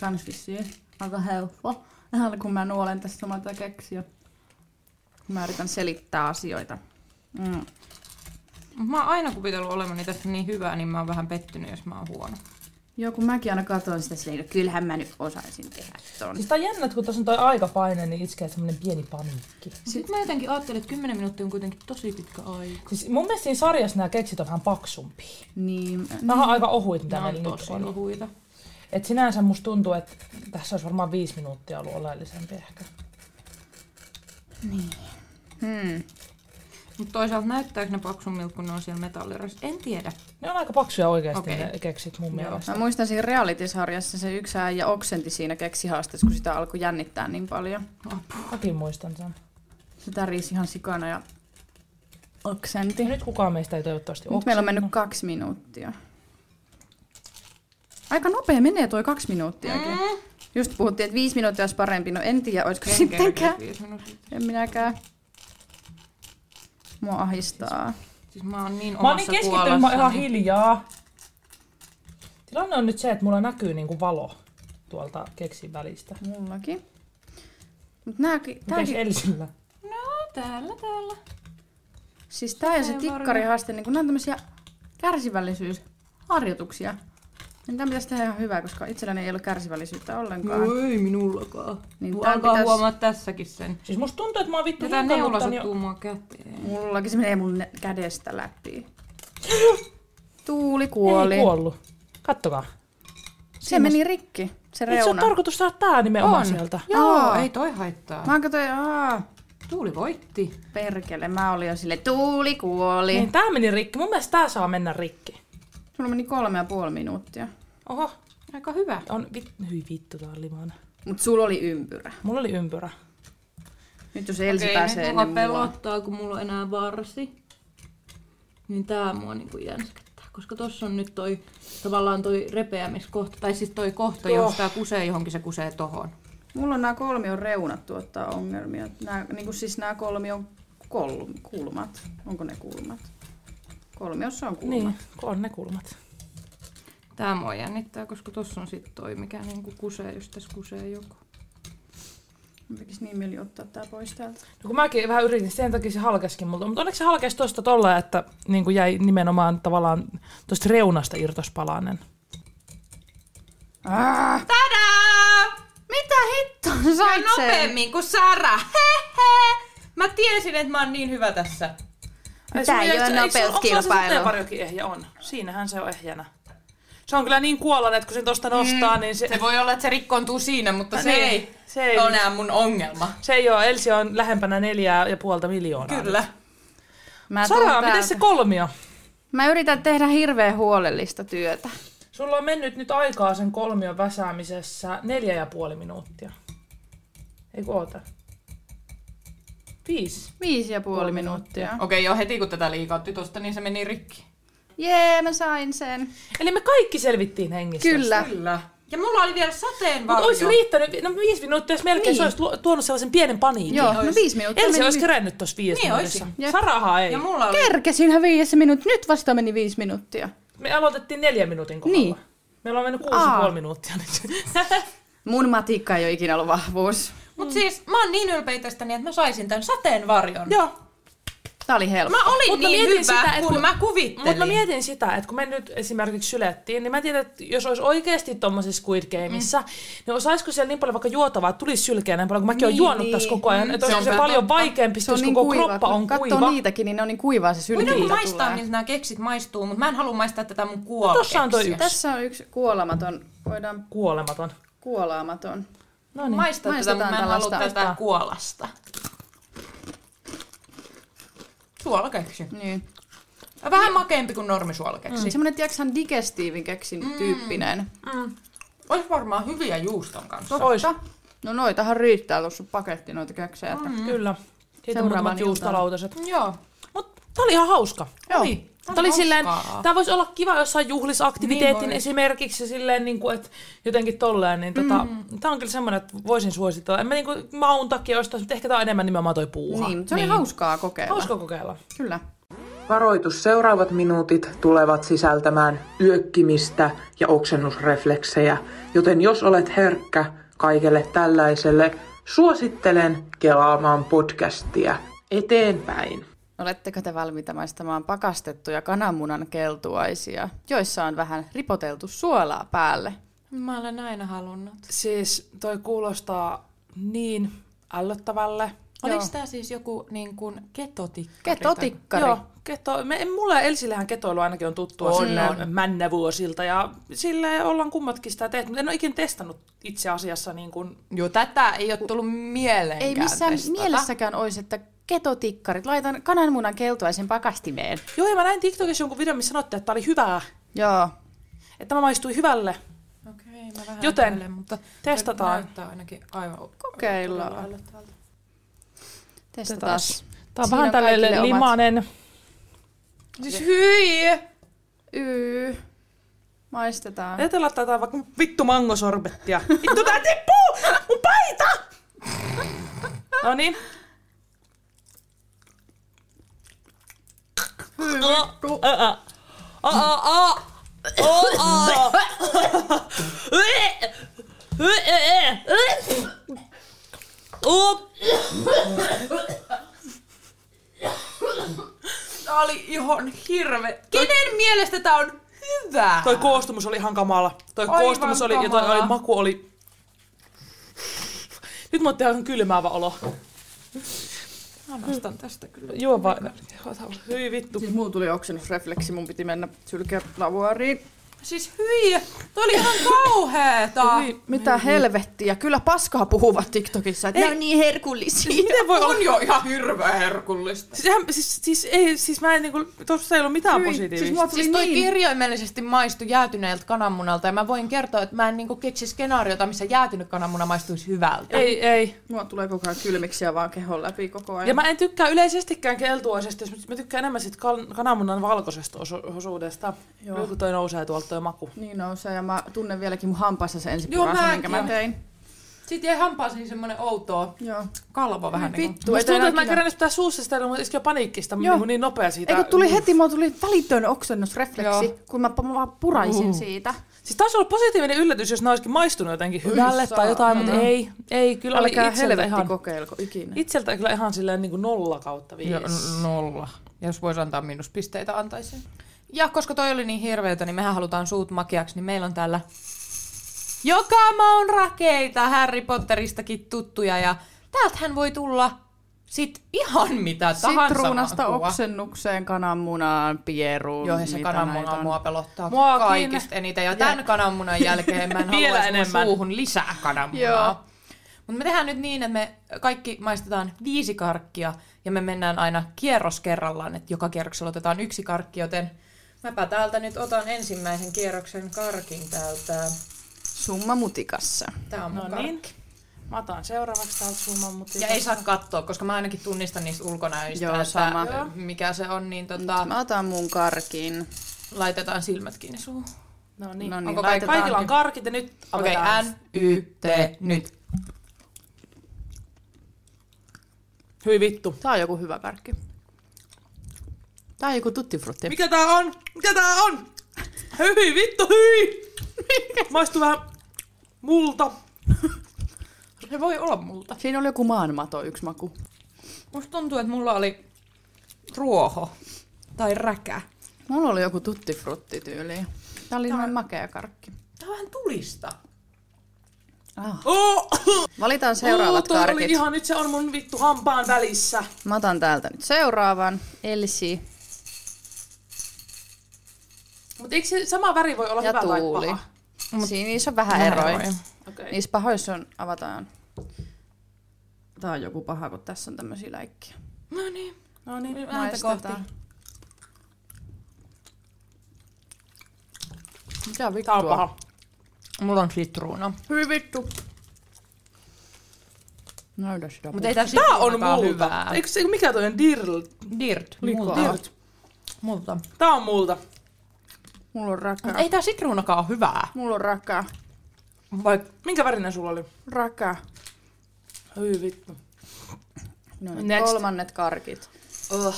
kans vissiin aika helppo. Nähdään kun mä nuolen tässä samaa tätä keksiä. Mä yritän selittää asioita. Mm. Mä oon aina kuvitellut olevani tässä niin hyvää, niin mä oon vähän pettynyt, jos mä oon huono. Joo, kun mäkin aina katson sitä silleen, että kyllähän mä nyt osaisin tehdä ton. Siis tää on jännä, kun tossa on toi aikapaine, niin iskee semmonen pieni paniikki. Sit mä jotenkin ajattelin, että kymmenen minuuttia on kuitenkin tosi pitkä aika. Siis mun mielestä siinä sarjassa nää keksit on vähän paksumpia. Niin. Nämä on aika ohuit, mitä meillä nyt on. Tosi ohuita. Et sinänsä musta tuntuu, että tässä olisi varmaan viisi minuuttia ollut oleellisempi ehkä. Niin. Hmm. Mutta toisaalta näyttääkö ne paksummilta, kun ne on siellä metallirassa? En tiedä. Ne on aika paksuja oikeasti okay. Ne keksit mun Joo. mielestä. Mä muistan siinä reality-sarjassa se yksi äijä oksenti siinä keksihaasteessa, kun sitä alkoi jännittää niin paljon. Apua. Mäkin muistan sen. Se tärisi ihan sikana ja oksenti. Ja nyt kukaan meistä ei toivottavasti oksenta. Nyt meillä on mennyt kaksi minuuttia. Aika nopea menee toi kaksi minuuttiakin. Mm. Just puhuttiin, että viisi minuuttia olisi parempi. No en tiedä, olisiko en sittenkään. En minäkään. Mua ahistaa. Siis, siis mä oon niin omassa kuolassa. Mä oon niin keskittynyt, mä oon ihan hiljaa. No on nyt se, että mulla näkyy niinku valo tuolta keksin välistä. Mullakin. Mut nääkin... Mites Elsillä? No täällä, täällä. Siis tää ja se tikkarihaaste, niinku nää on tämmösiä kärsivällisyysharjoituksia. Niin tää pitäis tehdä ihan hyvää, koska itselläni ei ole kärsivällisyyttä ollenkaan. No ei minullakaan. Niin alkaa pitäis... huomaa tässäkin sen. Siis musta tuntuu, että mä oon vittu hukannut. Tää neula sattuu mua käteen. Mullakin se menee mun kädestä läpi. Tuuli kuoli. Ei kuollu. Kattokaa. Se Siin meni rikki, se reuna. Itse on tarkoitus saada tää nimenomaan on. Sieltä. Joo, aa, ei toi haittaa. Mä katsoin, aah. Tuuli voitti. Perkele, mä olin jo silleen, Tuuli kuoli. Niin, tää meni rikki. Mun mielestä tää saa mennä rikki. Sulla meni kolme ja puoli minuuttia. Oho, aika hyvä. On vit... Hyi vittu, tää on limana. Mut sulla oli ympyrä. Mulla oli ympyrä. Nyt jos Elsi okei, pääsee ennen mua. Pelottaa, kun mulla on enää varsi. Niin tää mua niinku jänskättää. Koska tossa on nyt toi tavallaan toi repeämiskohta. Tai siis toi kohta, oh. Jos tää kusee johonkin, se kusee tohon. Mulla on nää kolmion reunat tuottaa ongelmia. Nää, niinku siis nää kolmion kol... kulmat. Onko ne kulmat? Kolmiossa on kulmat. Niin, on ne kulmat. Tää mua jännittää, koska tossa on sit toi, mikä niinku kusee, jos tässä kusee joku. Mä tekis niin mieli ottaa tää pois täältä. No kun mäkin vähän yritin, sen takia se halkeskin multa. Mutta onneksi se halkesi tosta tolleen, että niinku jäi nimenomaan tavallaan tosta reunasta irtospalanen. Ah! Tadaa! Mitä hittoa sait sen? Nopeammin kuin Sara! Hehe! Mä tiesin, että mä oon niin hyvä tässä. Tää ei ole nopeuskilpailu. Onko se ehjä on? Siinähän se on ehjänä. Se on kyllä niin kuollan, että kun sen tosta nostaa, mm. niin se... Se voi olla, että se rikkoontuu siinä, mutta se, niin, ei, se ei ole enää mun ongelma. Se ei ole. Elsi on lähempänä neljää ja puolta miljoonaa. Kyllä. Sara, mites se kolmio? Mä yritän tehdä hirveän huolellista työtä. Sulla on mennyt nyt aikaa sen kolmion väsäämisessä neljä ja puoli minuuttia. Eiku oota. Viisi. Viisi ja puoli, puoli minuuttia. minuuttia. Okei, joo, heti kun tätä liikautti tuosta, niin se meni rikki. Jee, mä sain sen. Eli me kaikki selvittiin hengissä. Kyllä. Kyllä. Ja mulla oli vielä sateenvarjo. Mutta olisi riittänyt, no viisi minuuttia, jos melkein niin. Se olisi tuonut sellaisen pienen paniikin. Joo, olis. No viisi minuuttia. Elsi olisi kerännyt tuossa viisi niin minuutissa. Saraha ei. Oli... Kerkesinhän viisi minuuttia. Nyt vasta meni viisi minuuttia. Me aloitettiin neljän minuutin kohdalla. Niin. Meillä on mennyt kuusi ja puoli minuuttia nyt. Mun matikka ei ole ikinä ollut vahvuus. Mut mm. siis mä oon niin ylpeä tästäni, että mä saisin tän sateenvarjon. Joo. Tää oli helppo. Mä olin mutta niin hyvä, sitä, kun, kun mä kuvittelin. Mutta mä mietin sitä, että kun me nyt esimerkiksi sylettiin, niin mä tiedän, että jos olisi oikeesti tommosessa Squid Gameissa, mm. niin osaisiko siellä niin paljon vaikka juotavaa, että tulisi sylkeä näin paljon, kun mäkin niin, oon juonut niin. Tässä koko ajan. Mm. Että se olisiko se paljon totta. Vaikeampi, se on niin koko kuiva, kroppa on kuiva. Katsoo niitäkin, niin ne on niin kuivaa se sylkeä. Minä kun maistaa, niin nämä keksit maistuu, mutta mä en halua maistaa tätä mun kuolekeksiä. No, on tässä on yksi kuolematon. Voidaan... Kuolematon. Kuolaamaton. No niin. Maista tätä, mä en halua tätä kuolasta. Suolakeksi. Niin. Vähän niin. Makeampi kuin normisuolakeksi. Mm. Semmoinen, tiedätkö, digestiivin keksin mm. tyyppinen. Mm. Ois varmaan hyviä juuston kanssa. Totta. No noitahan riittää tuossa paketti noita keksejä. Mm. Kyllä. Siitä muutamat juustalautaset. Joo. Mut tää oli ihan hauska. Joo. Oli. Tämä oli silleen, tää voisi olla kiva jossain juhlisaktiviteetin niin esimerkiksi silleen niin kuin, että jotenkin tolleen niin tota mm. tää on kyllä semmoinen, että voisin suositella. En mä niinku maun takia ostais, mutta ehkä tää on enemmän nimenomaan toi puuha. Niin, se oli niin. hauskaa kokeilla. Hauskaa kokeilla. Kyllä. Varoitus, seuraavat minuutit tulevat sisältämään yökkimistä ja oksennusrefleksejä, joten jos olet herkkä kaikelle tällaiselle, suosittelen kelaamaan podcastia eteenpäin. Oletteko te valmiita maistamaan pakastettuja kananmunan keltuaisia, joissa on vähän ripoteltu suolaa päälle? Mä olen aina halunnut. Siis toi kuulostaa niin ällöttävälle. Oliko tää siis joku niin kuin ketotikkari? Ketotikkari. Joo, keto, me, mulle ja Elsillehän ketoilu ainakin on tuttua on, silleen on. Männävuosilta ja silleen ollaan kummatkin sitä tehty, mutta en ole ikinä testannut itse asiassa. Niin kuin... Joo, tätä ei ole tullut mieleenkään. Ei missään testata. Mielessäkään olisi, että ketotikkarit. Laitan kananmunan keltuaisen pakastimeen. Joo, ja mä näin TikTokissa jonkun videon, missä sanottiin, että tää oli hyvää. Joo. Että tämä maistui hyvälle. Okei, mä vähän joten epäilen, mutta testataan. Näyttää ainakin aivan kokeillaan. Testataan. Tää on vähän tällainen limanen. Siis hyi! Yy. Maistetaan. Jätä laittaa vaikka vittu mangosorbettia. Vittu tää tippuu! Mun paita! No niin. Hyi vittu. Aa, aa, aa. Tää oli ihan hirve. Kenen mielestä tää on hyvä? Toi koostumus oli ihan kamala. Toi aivan koostumus oli kamala. Ja toi oli, maku oli... Nyt mä oon tehnyt kylmäävä olo. Mä nostan tästä kyllä. Joo vaan. Hyi vittu. Siis mulla tuli oksennusrefleksi, mun piti mennä sylkeä lavuariin. Siis hyi, toi oli ihan kauheeta. Hyi, mitä helvettiä. Kyllä paskaa puhuvat TikTokissa, että ne on niin herkullisia. Miten voi olla? On jo ihan hirveä herkullista. Siis, siis, siis, ei, siis mä en niinku, tossa ei ollut mitään hyi positiivista. Siis, siis toi niin kirjaimellisesti maistui jäätyneeltä kananmunalta ja mä voin kertoa, että mä en niinku keksi skenaariota, missä jäätynyt kananmuna maistuisi hyvältä. Ei, ei. Mua tulee koko ajan kylmiksiä vaan kehon läpi koko ajan. Ja mä en tykkää yleisestikään keltuaisesta, jos mä tykkään enemmän sit kananmunan valkoisesta osuudesta. Joo. Kun toi nousee tuolta. Maku. Niin nousee ja mä tunnen vieläkin mun hampaassa se ensi purassa, minkä mä tein. Sitten jäi hampaaseni semmonen outoa kalvo vähän niin kuin. Musta tuntuu, että mä en kerännyt sitä suussa sitä, mutta iski jo paniikkista niin nopea siitä. Eikö tuli heti, mulla tuli välitön oksennusrefleksi, joo, kun mä, mä puraisin uh. siitä. Siis taisi olla positiivinen yllätys, jos ne olisikin maistunut jotenkin hyvälle tai jotain, mm-hmm, mutta ei, ei kyllä oli itseltä ihan, kokeilko ikinä. Itseltä kyllä ihan silleen niin kuin nolla kautta viisi. N- nolla. Ja jos vois antaa miinuspisteitä, antaisin. Ja koska toi oli niin hirveätä, niin mehän halutaan suut makiaksi, niin meillä on täällä joka maun rakeita Harry Potteristakin tuttuja. Ja täältähän voi tulla sit ihan mitä tahansa. Sitruunasta oksennukseen, kananmunaan, pieruun. Joo, se kananmuna mua pelottaa mua kaikista eniten. Ja tämän kananmunan jälkeen mä en haluaisi suuhun lisää kananmunaa. Mutta me tehdään nyt niin, että me kaikki maistetaan viisi karkkia ja me mennään aina kierros kerrallaan. Että joka kierroksella otetaan yksi karkki, joten... Mäpä täältä nyt otan ensimmäisen kierroksen karkin täältä. Summa mutikassa. Tää on mun no niin. Mä otan seuraavaksi täältä summa mutikassa. Ja ei saa katsoa, koska mä ainakin tunnistan niistä ulkonäöistä, joo, sama. Joo. Mikä se on. Niin tota... Mä otan mun karkin. Laitetaan silmät kiinni suuhun. No niin. Onko kaikilla karki? On karkit ja nyt avataan. Okei, N, Y, T, nyt. Hyi vittu. Tää on joku hyvä karkki. Tää on joku tuttifrutti. Mikä tää on? Mikä tää on? Hyi vittu, hyi! Maistuu vähän multa. Se voi olla multa. Siinä oli joku maanmato yksi maku. Musta tuntuu, että mulla oli ruoho tai räkä. Mulla oli joku tuttifrutti tyyli. Tää oli ihan makea karkki. Tää on vähän tulista. Ah. Oh. Valitaan seuraavat oh, karkit. Oli ihan, nyt se on mun vittu hampaan välissä. Mä otan täältä nyt seuraavan. Elsi. Mut eikö se sama väri voi olla ja hyvä Tuuli. Tai paha? Siinä niissä on vähän eroja. Okay. Niissä pahoissa on, avataan. Tää on joku paha, kun tässä on tämmösiä läikkiä. No niin, no niin, ääntä kohti. Mitä vittua? Tää on paha. Mulla on sitruuna. Hyi vittu. Näytä sitä. Mut ei tää sitruuna on multa. Eikö se, mikä toi on? Dirl? Dirt. Multa. Dirt. Multa. Tää on multa. Mulla on räkää. Mut ei tää sitruunakaan oo hyvää. Mulla on räkää. Vai minkä värinen sulla oli? Räkää. Hyi vittu. No niin, kolmannet karkit. Oh.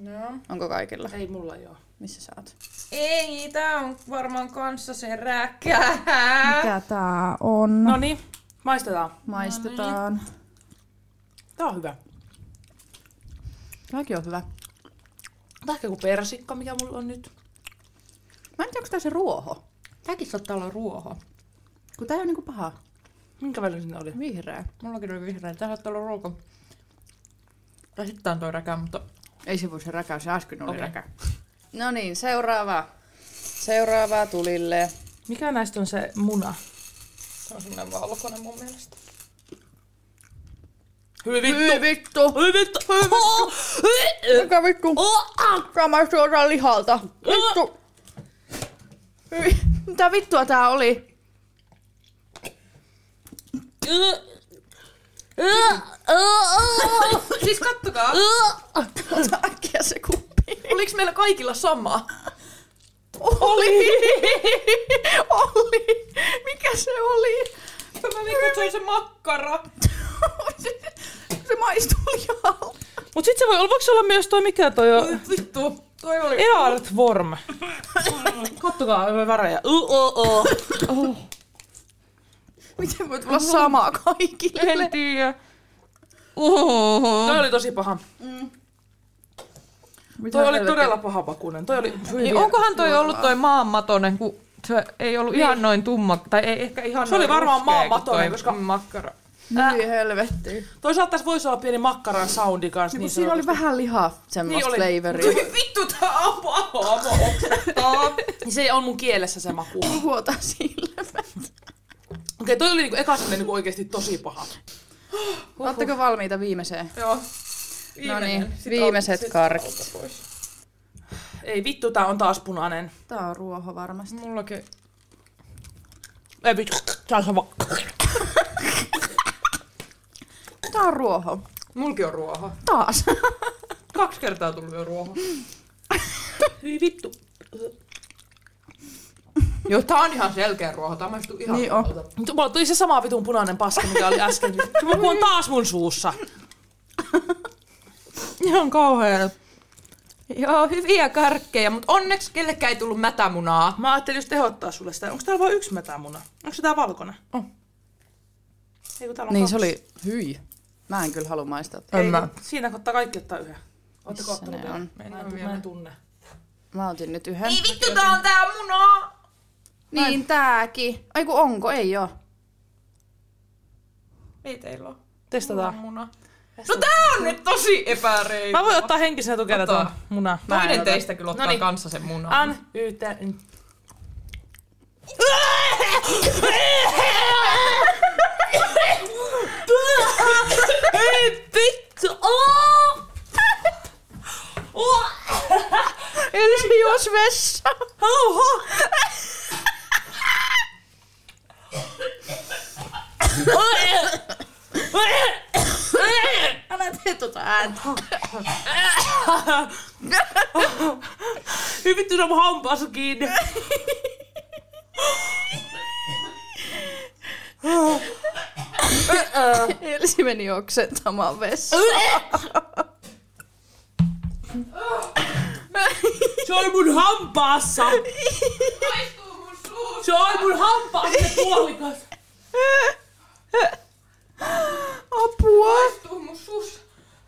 No. Onko kaikilla? Ei mulla joo. Missä sä oot? Ei, tää on varmaan kanssa se räkää. Mikä tää on? Noniin, maistetaan. Maistetaan. Noniin. Tää on hyvä. Tääkin on hyvä. Tää on ehkä joku persikka, mikä mulla on nyt. Mä en tiedä, onko tää se ruoho. Tääkin saattaa olla ruoho. Kun tää on niinku paha. Minkä välillä siinä oli? Vihreä. Mullakin oli vihreä. Tää saattaa olla ruoho. Ja sit tää on toi räkää, mutta... Ei se voi se räkää, se äsken oli okay. Räkää. No niin, seuraava. Seuraavaa tulille. Mikä näistä on se muna? Se on semmoinen valkoinen mun mielestä. Hyi vittu! Hyi vittu! Hyi vittu! Hyi vittu! Oh! Mikä vittu? Oh! Tämä maistuu jotain lihalta. Vittu! Hyi. Mitä vittua tää oli? Siis kattokaa! Ota äkkiä se kuppi. Oliko meillä kaikilla sama? Oli! Oli! Mikä se oli? Mä veikkaan, että se oli se makkara. Se maistuu lihalta. Mut sit se voi olla, voiko se olla myös toi mikä toi on? Vittu. Toi oli. Elänyt worm. Kattokaa, me värejä. Uh-oh-oh. Oh. Miten voi tulla samaa kaikille? En tiedä. Ohoho. Toi oli tosi paha. Mm. Toi oli todella paha pakunen. Toi oli niin, onkohan toi ollut toi maanmatonen, kun se ei ollut niin ihan noin tumma. Tai ei ehkä ihan se oli varmaan maanmatonen, koska makkara. Niin helvetti. Toisaalta tässä voisi olla pieni makkaran soundi kanssa. Niin, niin siinä oli vähän lihaa semmoista niin flavoria. Tui vittu tää apu, apu, apu, apu. Se on mun kielessä se maku. Huota silmät. Okei, toi oli niinku eka niinku oikeesti tosi paha. Huh, Ootteko huh. valmiita viimeiseen? Joo. Viimeinen. No niin, viimeiset sit karkit. Ei vittu, tää on taas punainen. Tää on ruoho varmasti. Mullakin. Ei vittu, tää on sama. Tää on ruoho. Mulki on ruoho. Taas. Kaksi kertaa tullut jo ruoho. Ei vittu. Joo, tää on ihan selkeä ruoho. Tää maistuu ihan. Niin on. Mulla tuli se sama vitun punainen paska, mikä oli äsken. Mulla on taas mun suussa. Ihan kauhean. Joo, hyviä karkkeja, mutta onneksi kellekään ei tullut mätämunaa. Mä ajattelin just tehottaa sulle sitä. Onko täällä vain yksi mätämuna? Onko se tää valkoinen? On. Ei, on niin kaksi. Se oli hyi. Mä en kyllä halua maistaa. Ei, mä. Siinä kohtaa kaikki ottaa yhden. Ootteko ottanut yhden? Mä en tunne. Mä otin nyt yhden. Ei vittu, tää on tää muna! Niin en... tääkin. Aiku onko? Ei oo. Ei teillä oo. Testataan. Muna. No tää on nyt tosi epäreilu. Mä voin ottaa henkisenä tukena tuon muna. Toinen teistä kyllä ottaa kanssa sen munan. An, yhtä... Ei vittu! Oh! Oh! Elsi juos vessaan! Oho! Älä tee tota ääntä! Hyvin vittu, on mun hampaansa kiinni! Elsi meni oksentamaan vessaan. Se oli mun hampaassa! Haistuu mun suussa! Se oli mun hampaassa se puolikas! Apua! Haistuu mun suussa!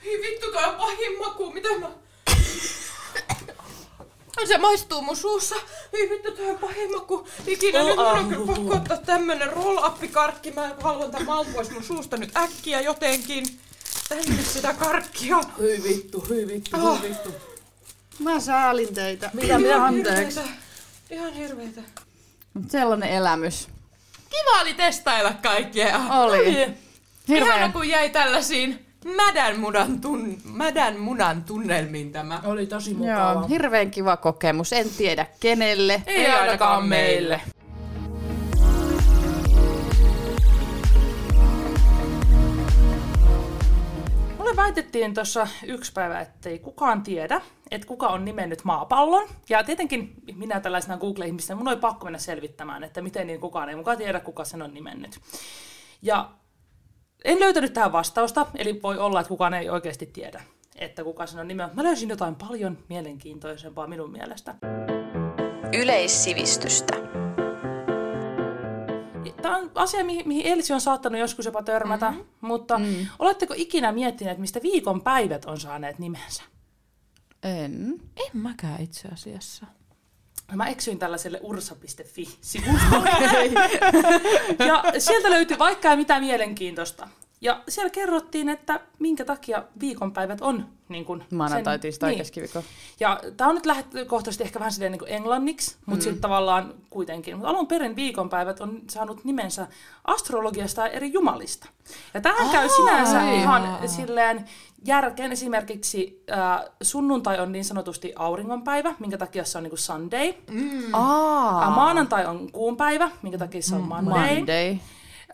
Hei vittu, toi on pahin maku! Mitä mä... Se maistuu mun suussa. Ei vittu, toi on pahin maku. Ikinä oh, nyt mun on kyllä pakko ottaa tämmönen roll-up-karkki. Mä haluan tämän maun pois mun suusta nyt äkkiä jotenkin. Tänne sitä karkkia. Hyi vittu, hyi vittu, oh. hyi vittu. Mä säälin teitä. Mitä minä anteeksi? Hirveitä. Ihan hirveitä. Mut sellainen elämys. Kiva oli testailla kaikkia. Oli. Ihana kun jäi tällaisiin. Mädän munan, tun- mädän munan tunnelmiin tämä. Oli tosi mukava. Joo, hirveän kiva kokemus. En tiedä kenelle. Ei, Ei ainakaan, ainakaan meille. Mulle väitettiin tuossa yksi päivä, ettei kukaan tiedä, että kuka on nimennyt maapallon. Ja tietenkin minä tällaisena Google-ihmisenä, mun oli pakko mennä selvittämään, että miten niin kukaan ei mukaan tiedä, kuka sen on nimennyt. Ja... En löytänyt tähän vastausta, eli voi olla, että kukaan ei oikeasti tiedä, että kuka sen on nimennyt. Mä löysin jotain paljon mielenkiintoisempaa minun mielestä. Yleissivistystä. Tämä on asia, mihin Elsi on saattanut joskus jopa törmätä, mm-hmm. mutta mm. oletteko ikinä miettineet, mistä viikonpäivät on saaneet nimensä? En. En mäkään itse asiassa. Mä eksyin tällaiselle ursa piste fi-sivustolle. Ja sieltä löytyi vaikka ei mitään mielenkiintoista. Ja siellä kerrottiin, että minkä takia viikonpäivät on niin kuin maanantai, tiistai, niin. keskiviikko. Ja tää on nyt lähtökohtaisesti ehkä vähän silleen niin kuin englanniksi, mutta mm. sitten tavallaan kuitenkin. Mutta alun perin viikonpäivät on saanut nimensä astrologiasta ja eri jumalista. Ja tähän käy sinänsä aijaa. ihan silleen järkeen. Esimerkiksi äh, sunnuntai on niin sanotusti auringonpäivä, minkä takia se on niin kuin Sunday. Mm. Ah. Maanantai on kuunpäivä, minkä takia se on Monday. Monday.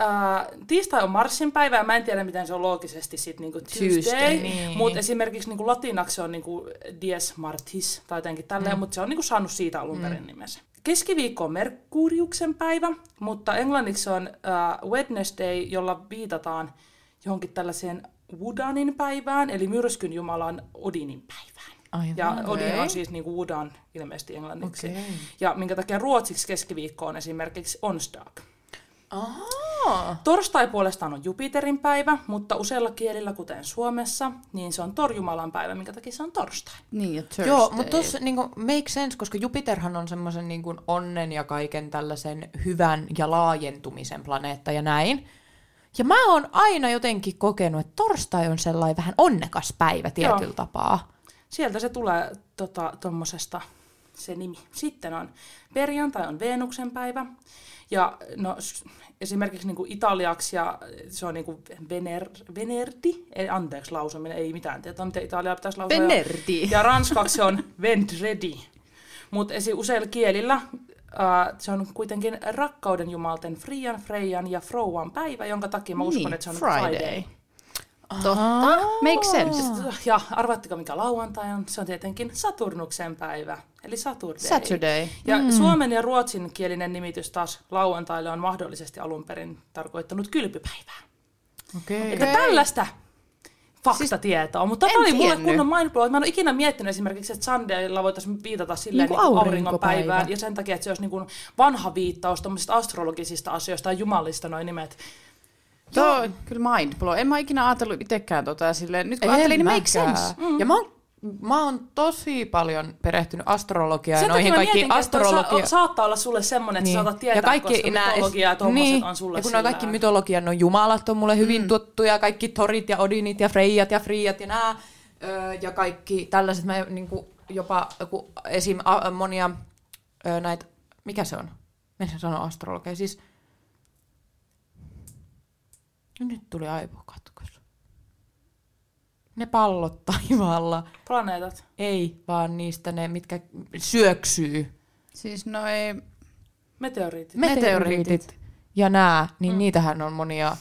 Uh, tiistai on Marsin päivä ja mä en tiedä, miten se on loogisesti sit niinku Tuesday, Tuesday. Niin. Mutta esimerkiksi niinku latinaksi se on niinku Dies Martis tai jotenkin tälleen, mm. mutta se on niinku saanut siitä alun mm. perin nimensä. Keskiviikko on Merkuriuksen päivä, mutta englanniksi se on uh, Wednesday, jolla viitataan johonkin tällaiseen Wodanin päivään, eli myrskyn jumalan Odinin päivään. Aivan, ja Odin okay. on siis niin kuin Wodan ilmeisesti englanniksi. Okay. Ja minkä takia ruotsiksi keskiviikkoon esimerkiksi onsdag. Aha. Torstai puolestaan on Jupiterin päivä, mutta useilla kielillä, kuten Suomessa, niin se on Torjumalan päivä, minkä takia se on torstai. Niin, ja Thursday. Joo, mutta tuossa niin kuin make sense, koska Jupiterhan on semmoisen niin kuin onnen ja kaiken tällaisen hyvän ja laajentumisen planeetta ja näin. Ja mä oon aina jotenkin kokenut, että torstai on sellainen vähän onnekas päivä tietyllä Joo. tapaa. Sieltä se tulee tuommoisesta tota, se nimi. Sitten on perjantai on Venuksen päivä. Ja no, esimerkiksi niin kuin italiaksi, ja se on niin kuin vener, venerdi, ei, anteeksi lausuminen, ei mitään tietoa, miten italiaa pitäisi lausua. Venerdi. Ja, ja ranskaksi se on vendredi. Mutta useilla kielillä äh, se on kuitenkin rakkauden jumalten Freijan, Freijan ja Frouan päivä, jonka takia mä uskon, niin, että se on Friday. Friday. Totta, make sense. Ja arvaatteko mikä lauantai on? Se on tietenkin Saturnuksen päivä, eli Saturday. Saturday. Ja mm. suomen ja ruotsinkielinen nimitys taas lauantaille on mahdollisesti alun perin tarkoittanut kylpypäivää. Okei. Okay. Että tällaista faktatietoa, siis mutta tämä oli mulle kunnon mindblow. Mä en ole ikinä miettinyt esimerkiksi, että Sundaylla voitaisiin viitata silleen niin niin aurinkopäivään, ja sen takia, että se olisi niin vanha viittaus tuommoisista astrologisista asioista tai jumalista noin nimet. Joo, no, kyllä mindblow. En mä ikinä ajatellut itsekään tota silleen. Nyt kun ei, ajattelin, niin make sense. Mm. Ja mä oon, mä oon tosi paljon perehtynyt astrologiaan ja noihin kaikkiin astrologiaan. Sa- saattaa olla sulle semmoinen, että niin. saatat tietää, kaikki koska nää, mytologia ja tommoset niin, on sulle ja kun sillä. Kun on kaikki mytologian, no jumalat on mulle hyvin mm. tuttuja, kaikki torit ja odinit ja freijat ja friijat ja nää. Öö, ja kaikki tällaiset, mä niinku jopa esim. A, monia öö, näitä, mikä se on? Mennään sanoa astrologia, siis nyt tuli aivokatkos. Ne pallot taivaalla. Planeetat? Ei, vaan niistä ne, mitkä syöksyy. Siis noi meteoriitit. Meteoriitit. Ja nää, niin mm. niitähän on monia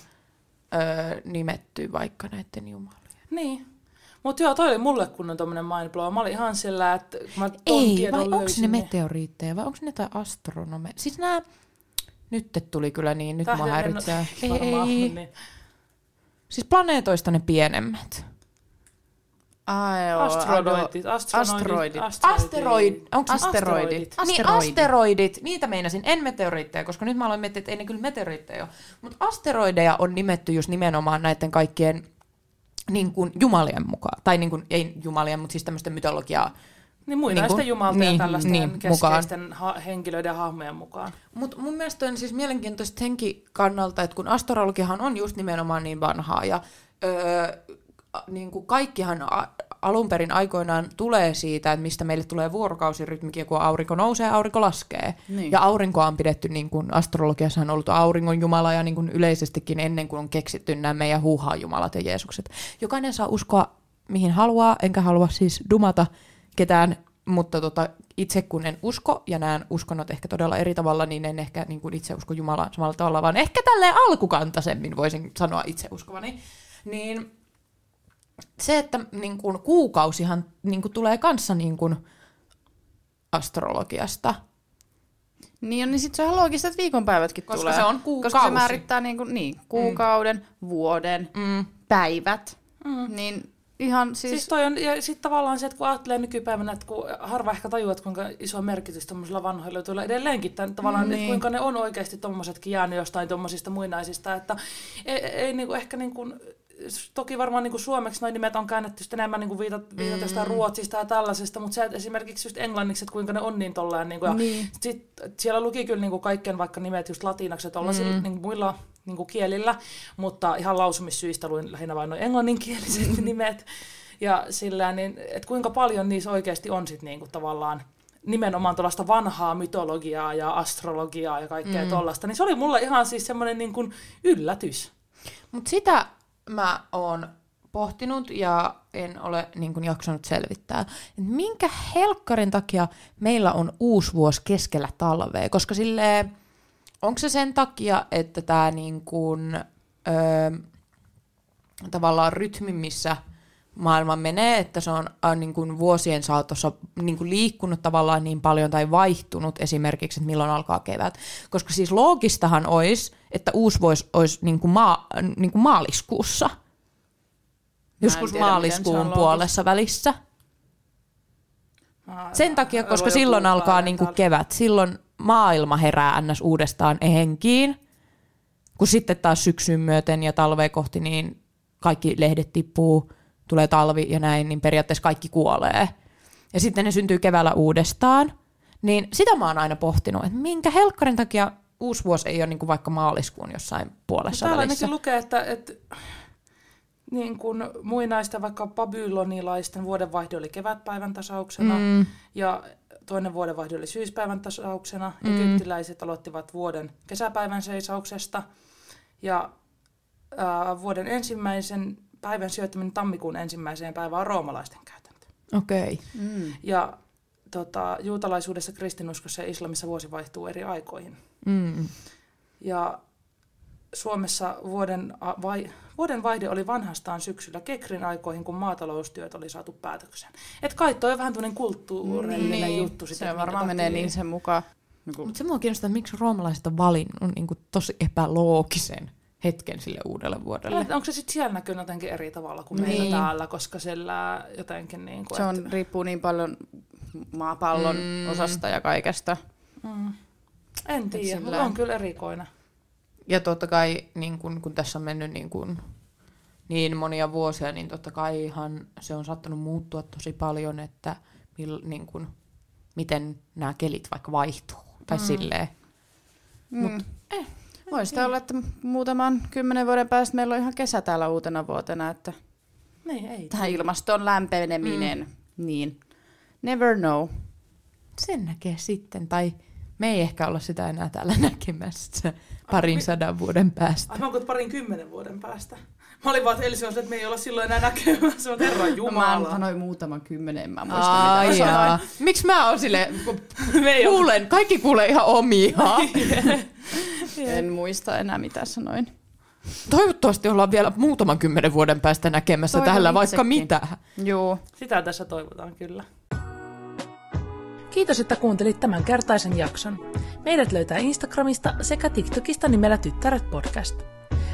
ö, nimetty vaikka näiden jumalien. Niin. Mut joo, toi oli mulle kunnon tommonen mindblow. Mä olin ihan sillä, että mä ton ei, tiedon vai onks ne meteoriitteja, vai onks ne tai astronomeja? Siis nää. Nyt tuli kyllä niin, nyt tähden mua häiritsee. En... Ei, ei. Niin. Siis planeetoista ne pienemmät. Ai oo. Asteroidit. Asteroidit. Asteroidit. Onko asteroidit? Niin, asteroidit. Niitä meinasin. En meteoriitteja, koska nyt mä aloin miettiä, että ei ne kyllä meteoriitteja ole. Mutta asteroideja on nimetty just nimenomaan näiden kaikkien niin kuin jumalien mukaan. Tai niin kuin, ei jumalien, mutta siis tämmöisten mytologiaa. Niin muinaisten niin jumalta niin, ja tällaisten niin, keskeisten ha- henkilöiden ja hahmojen mukaan. Mutta mun mielestä on siis mielenkiintoista henki kannalta, että kun astrologiahan on just nimenomaan niin vanhaa ja öö, niin kuin kaikkihan a- alun perin aikoinaan tulee siitä, että mistä meille tulee vuorokausirytmikin, kun aurinko nousee ja aurinko laskee. Niin. Ja aurinkoa on pidetty, niin kuin astrologiassa on ollut auringon jumala ja niin kuin yleisestikin ennen kuin on keksitty nämä meidän huuhaajumalat ja Jeesukset. Jokainen saa uskoa mihin haluaa, enkä halua siis dumata ketään, mutta tota, itse kun en usko, ja näen uskonnot ehkä todella eri tavalla, niin en ehkä niin kuin itse usko Jumalaan samalla tavalla, vaan ehkä tälleen alkukantaisemmin voisin sanoa itse uskovani. Niin se, että niin kuin kuukausihan niin kuin tulee kanssa niin kuin astrologiasta. Niin, niin sitten se on ihan loogista, että viikonpäivätkin koska tulee. Koska se on kuukausi. Koska se määrittää niin kuin, niin, kuukauden, mm. vuoden, mm. päivät, mm. niin ihan siis siis toi on, ja sitten tavallaan se, että kun ajattelee nykypäivänä, että kun harva ehkä tajuaa, että kuinka iso merkitys tuollaisilla vanhoilla jutuilla edelleenkin, tämän, tavallaan, niin. että kuinka ne on oikeasti tuommoisetkin jäänyt jostain tuommoisista muinaisista, että ei, ei niinku, ehkä niin kuin, toki varmaan niinku suomeksi noin nimet on käännetty sitten enemmän niinku viitat, viitat jostain mm. ruotsista ja tällaisesta, mutta se, esimerkiksi just englanniksi, että kuinka ne on niin tolleen, niinku, ja niin. sit, siellä luki kyllä niinku kaikkien vaikka nimet just latinaksi ja tollasilla mm. niinku, muilla niinku kielillä, mutta ihan lausumissyistä luin lähinnä vain noin englanninkieliset mm. nimet. Ja sillä niin, että kuinka paljon niissä oikeasti on sit niinku tavallaan nimenomaan tuollaista vanhaa mytologiaa ja astrologiaa ja kaikkea mm. tollaista, niin se oli mulle ihan siis semmoinen niinku yllätys. Mut sitä mä oon pohtinut ja en ole niin kuin jaksanut selvittää, että minkä helkkarin takia meillä on uusi vuosi keskellä talvea, koska silleen, onko se sen takia, että tämä niin kuin, öö, tavallaan rytmi, missä maailma menee, että se on niin kuin vuosien saatossa niin kuin liikkunut tavallaan niin paljon tai vaihtunut esimerkiksi, että milloin alkaa kevät. Koska siis loogistahan olisi, että uusi vuosi olisi niin kuin maa, niin kuin maaliskuussa. Joskus tiedä, maaliskuun puolessa välissä. Sen takia, koska silloin alkaa niinku kevät. Silloin maailma herää ns. Uudestaan henkiin. Kun sitten taas syksyn myöten ja talvea kohti, niin kaikki lehdet tippuu, tulee talvi ja näin, niin periaatteessa kaikki kuolee. Ja sitten ne syntyy keväällä uudestaan. Niin sitä mä oon aina pohtinut, että minkä helkkarin takia uusi vuosi ei ole niinku vaikka maaliskuun jossain puolessa no, välissä. Täällä lukee, että... että... niin kuin muinaista vaikka babylonilaisten vuodenvaihde oli kevätpäivän tasauksena mm. ja toinen vuodenvaihde oli syyspäivän tasauksena. Mm. Egyptiläiset aloittivat vuoden kesäpäivän seisauksesta ja ää, vuoden ensimmäisen päivän sijoittaminen tammikuun ensimmäiseen päivään on roomalaisten käytäntö. Okei. Okay. Mm. Ja tota, juutalaisuudessa, kristinuskossa ja islamissa vuosi vaihtuu eri aikoihin. Mm. Ja Suomessa vuoden, vai, vuoden vaihde oli vanhastaan syksyllä Kekrin aikoihin, kun maataloustyöt oli saatu päätökseen. Et kai toi on vähän tuollainen kulttuurellinen niin, juttu. Sitä, se varmaan menee niin sen mukaan. Niin mutta se mua kiinnostaa, miksi roomalaiset on valinnut niin tosi epäloogisen hetken sille uudelle vuodelle. Ja, onko se sitten siellä näkynyt jotenkin eri tavalla kuin niin. meillä täällä, koska siellä jotenkin... Niin kuin, se on, että... riippuu niin paljon maapallon mm. osasta ja kaikesta. Mm. En tiedä, sillä... mutta on kyllä erikoinen. Ja totta kai, niin kun, kun tässä on mennyt niin, kun, niin monia vuosia, niin totta kai ihan se on saattanut muuttua tosi paljon, että mil, niin kun, miten nämä kelit vaikka vaihtuu. Tai mm. silleen. Mm. Mut, eh, voi sitä eh. olla, että muutaman kymmenen vuoden päästä meillä on ihan kesä täällä uutena vuotena. Että ei, ei, tähän ilmaston lämpeneminen. Mm. Niin. Never know. Sen näkee sitten. Tai... Me ei ehkä olla sitä enää täällä näkemässä parin Ai, sadan vuoden päästä. Aivan kuin parin kymmenen vuoden päästä. Mä olin vaan, että Elsi on, että me ei olla silloin enää näkemässä. Mä tervan Jumala. No, mä sanoin muutaman kymmenen, mä muistan mitä sanoin. Miksi mä oon silleen, kuulen, kaikki kuulee ihan omia. En muista enää mitä sanoin. Toivottavasti ollaan vielä muutaman kymmenen vuoden päästä näkemässä Toivon täällä vaikka mitä. Joo. Sitä tässä toivotaan kyllä. Kiitos, että kuuntelit tämän kertaisen jakson. Meidät löytää Instagramista sekä TikTokista nimellä Tyttäret podcast.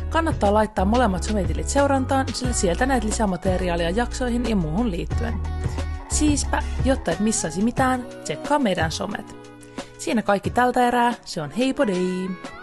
Kannattaa laittaa molemmat sometilit seurantaan, sillä sieltä näet lisämateriaalia jaksoihin ja muuhun liittyen. Siispä, jotta et missaisi mitään, tsekkaa meidän somet. Siinä kaikki tältä erää, se on heipodei!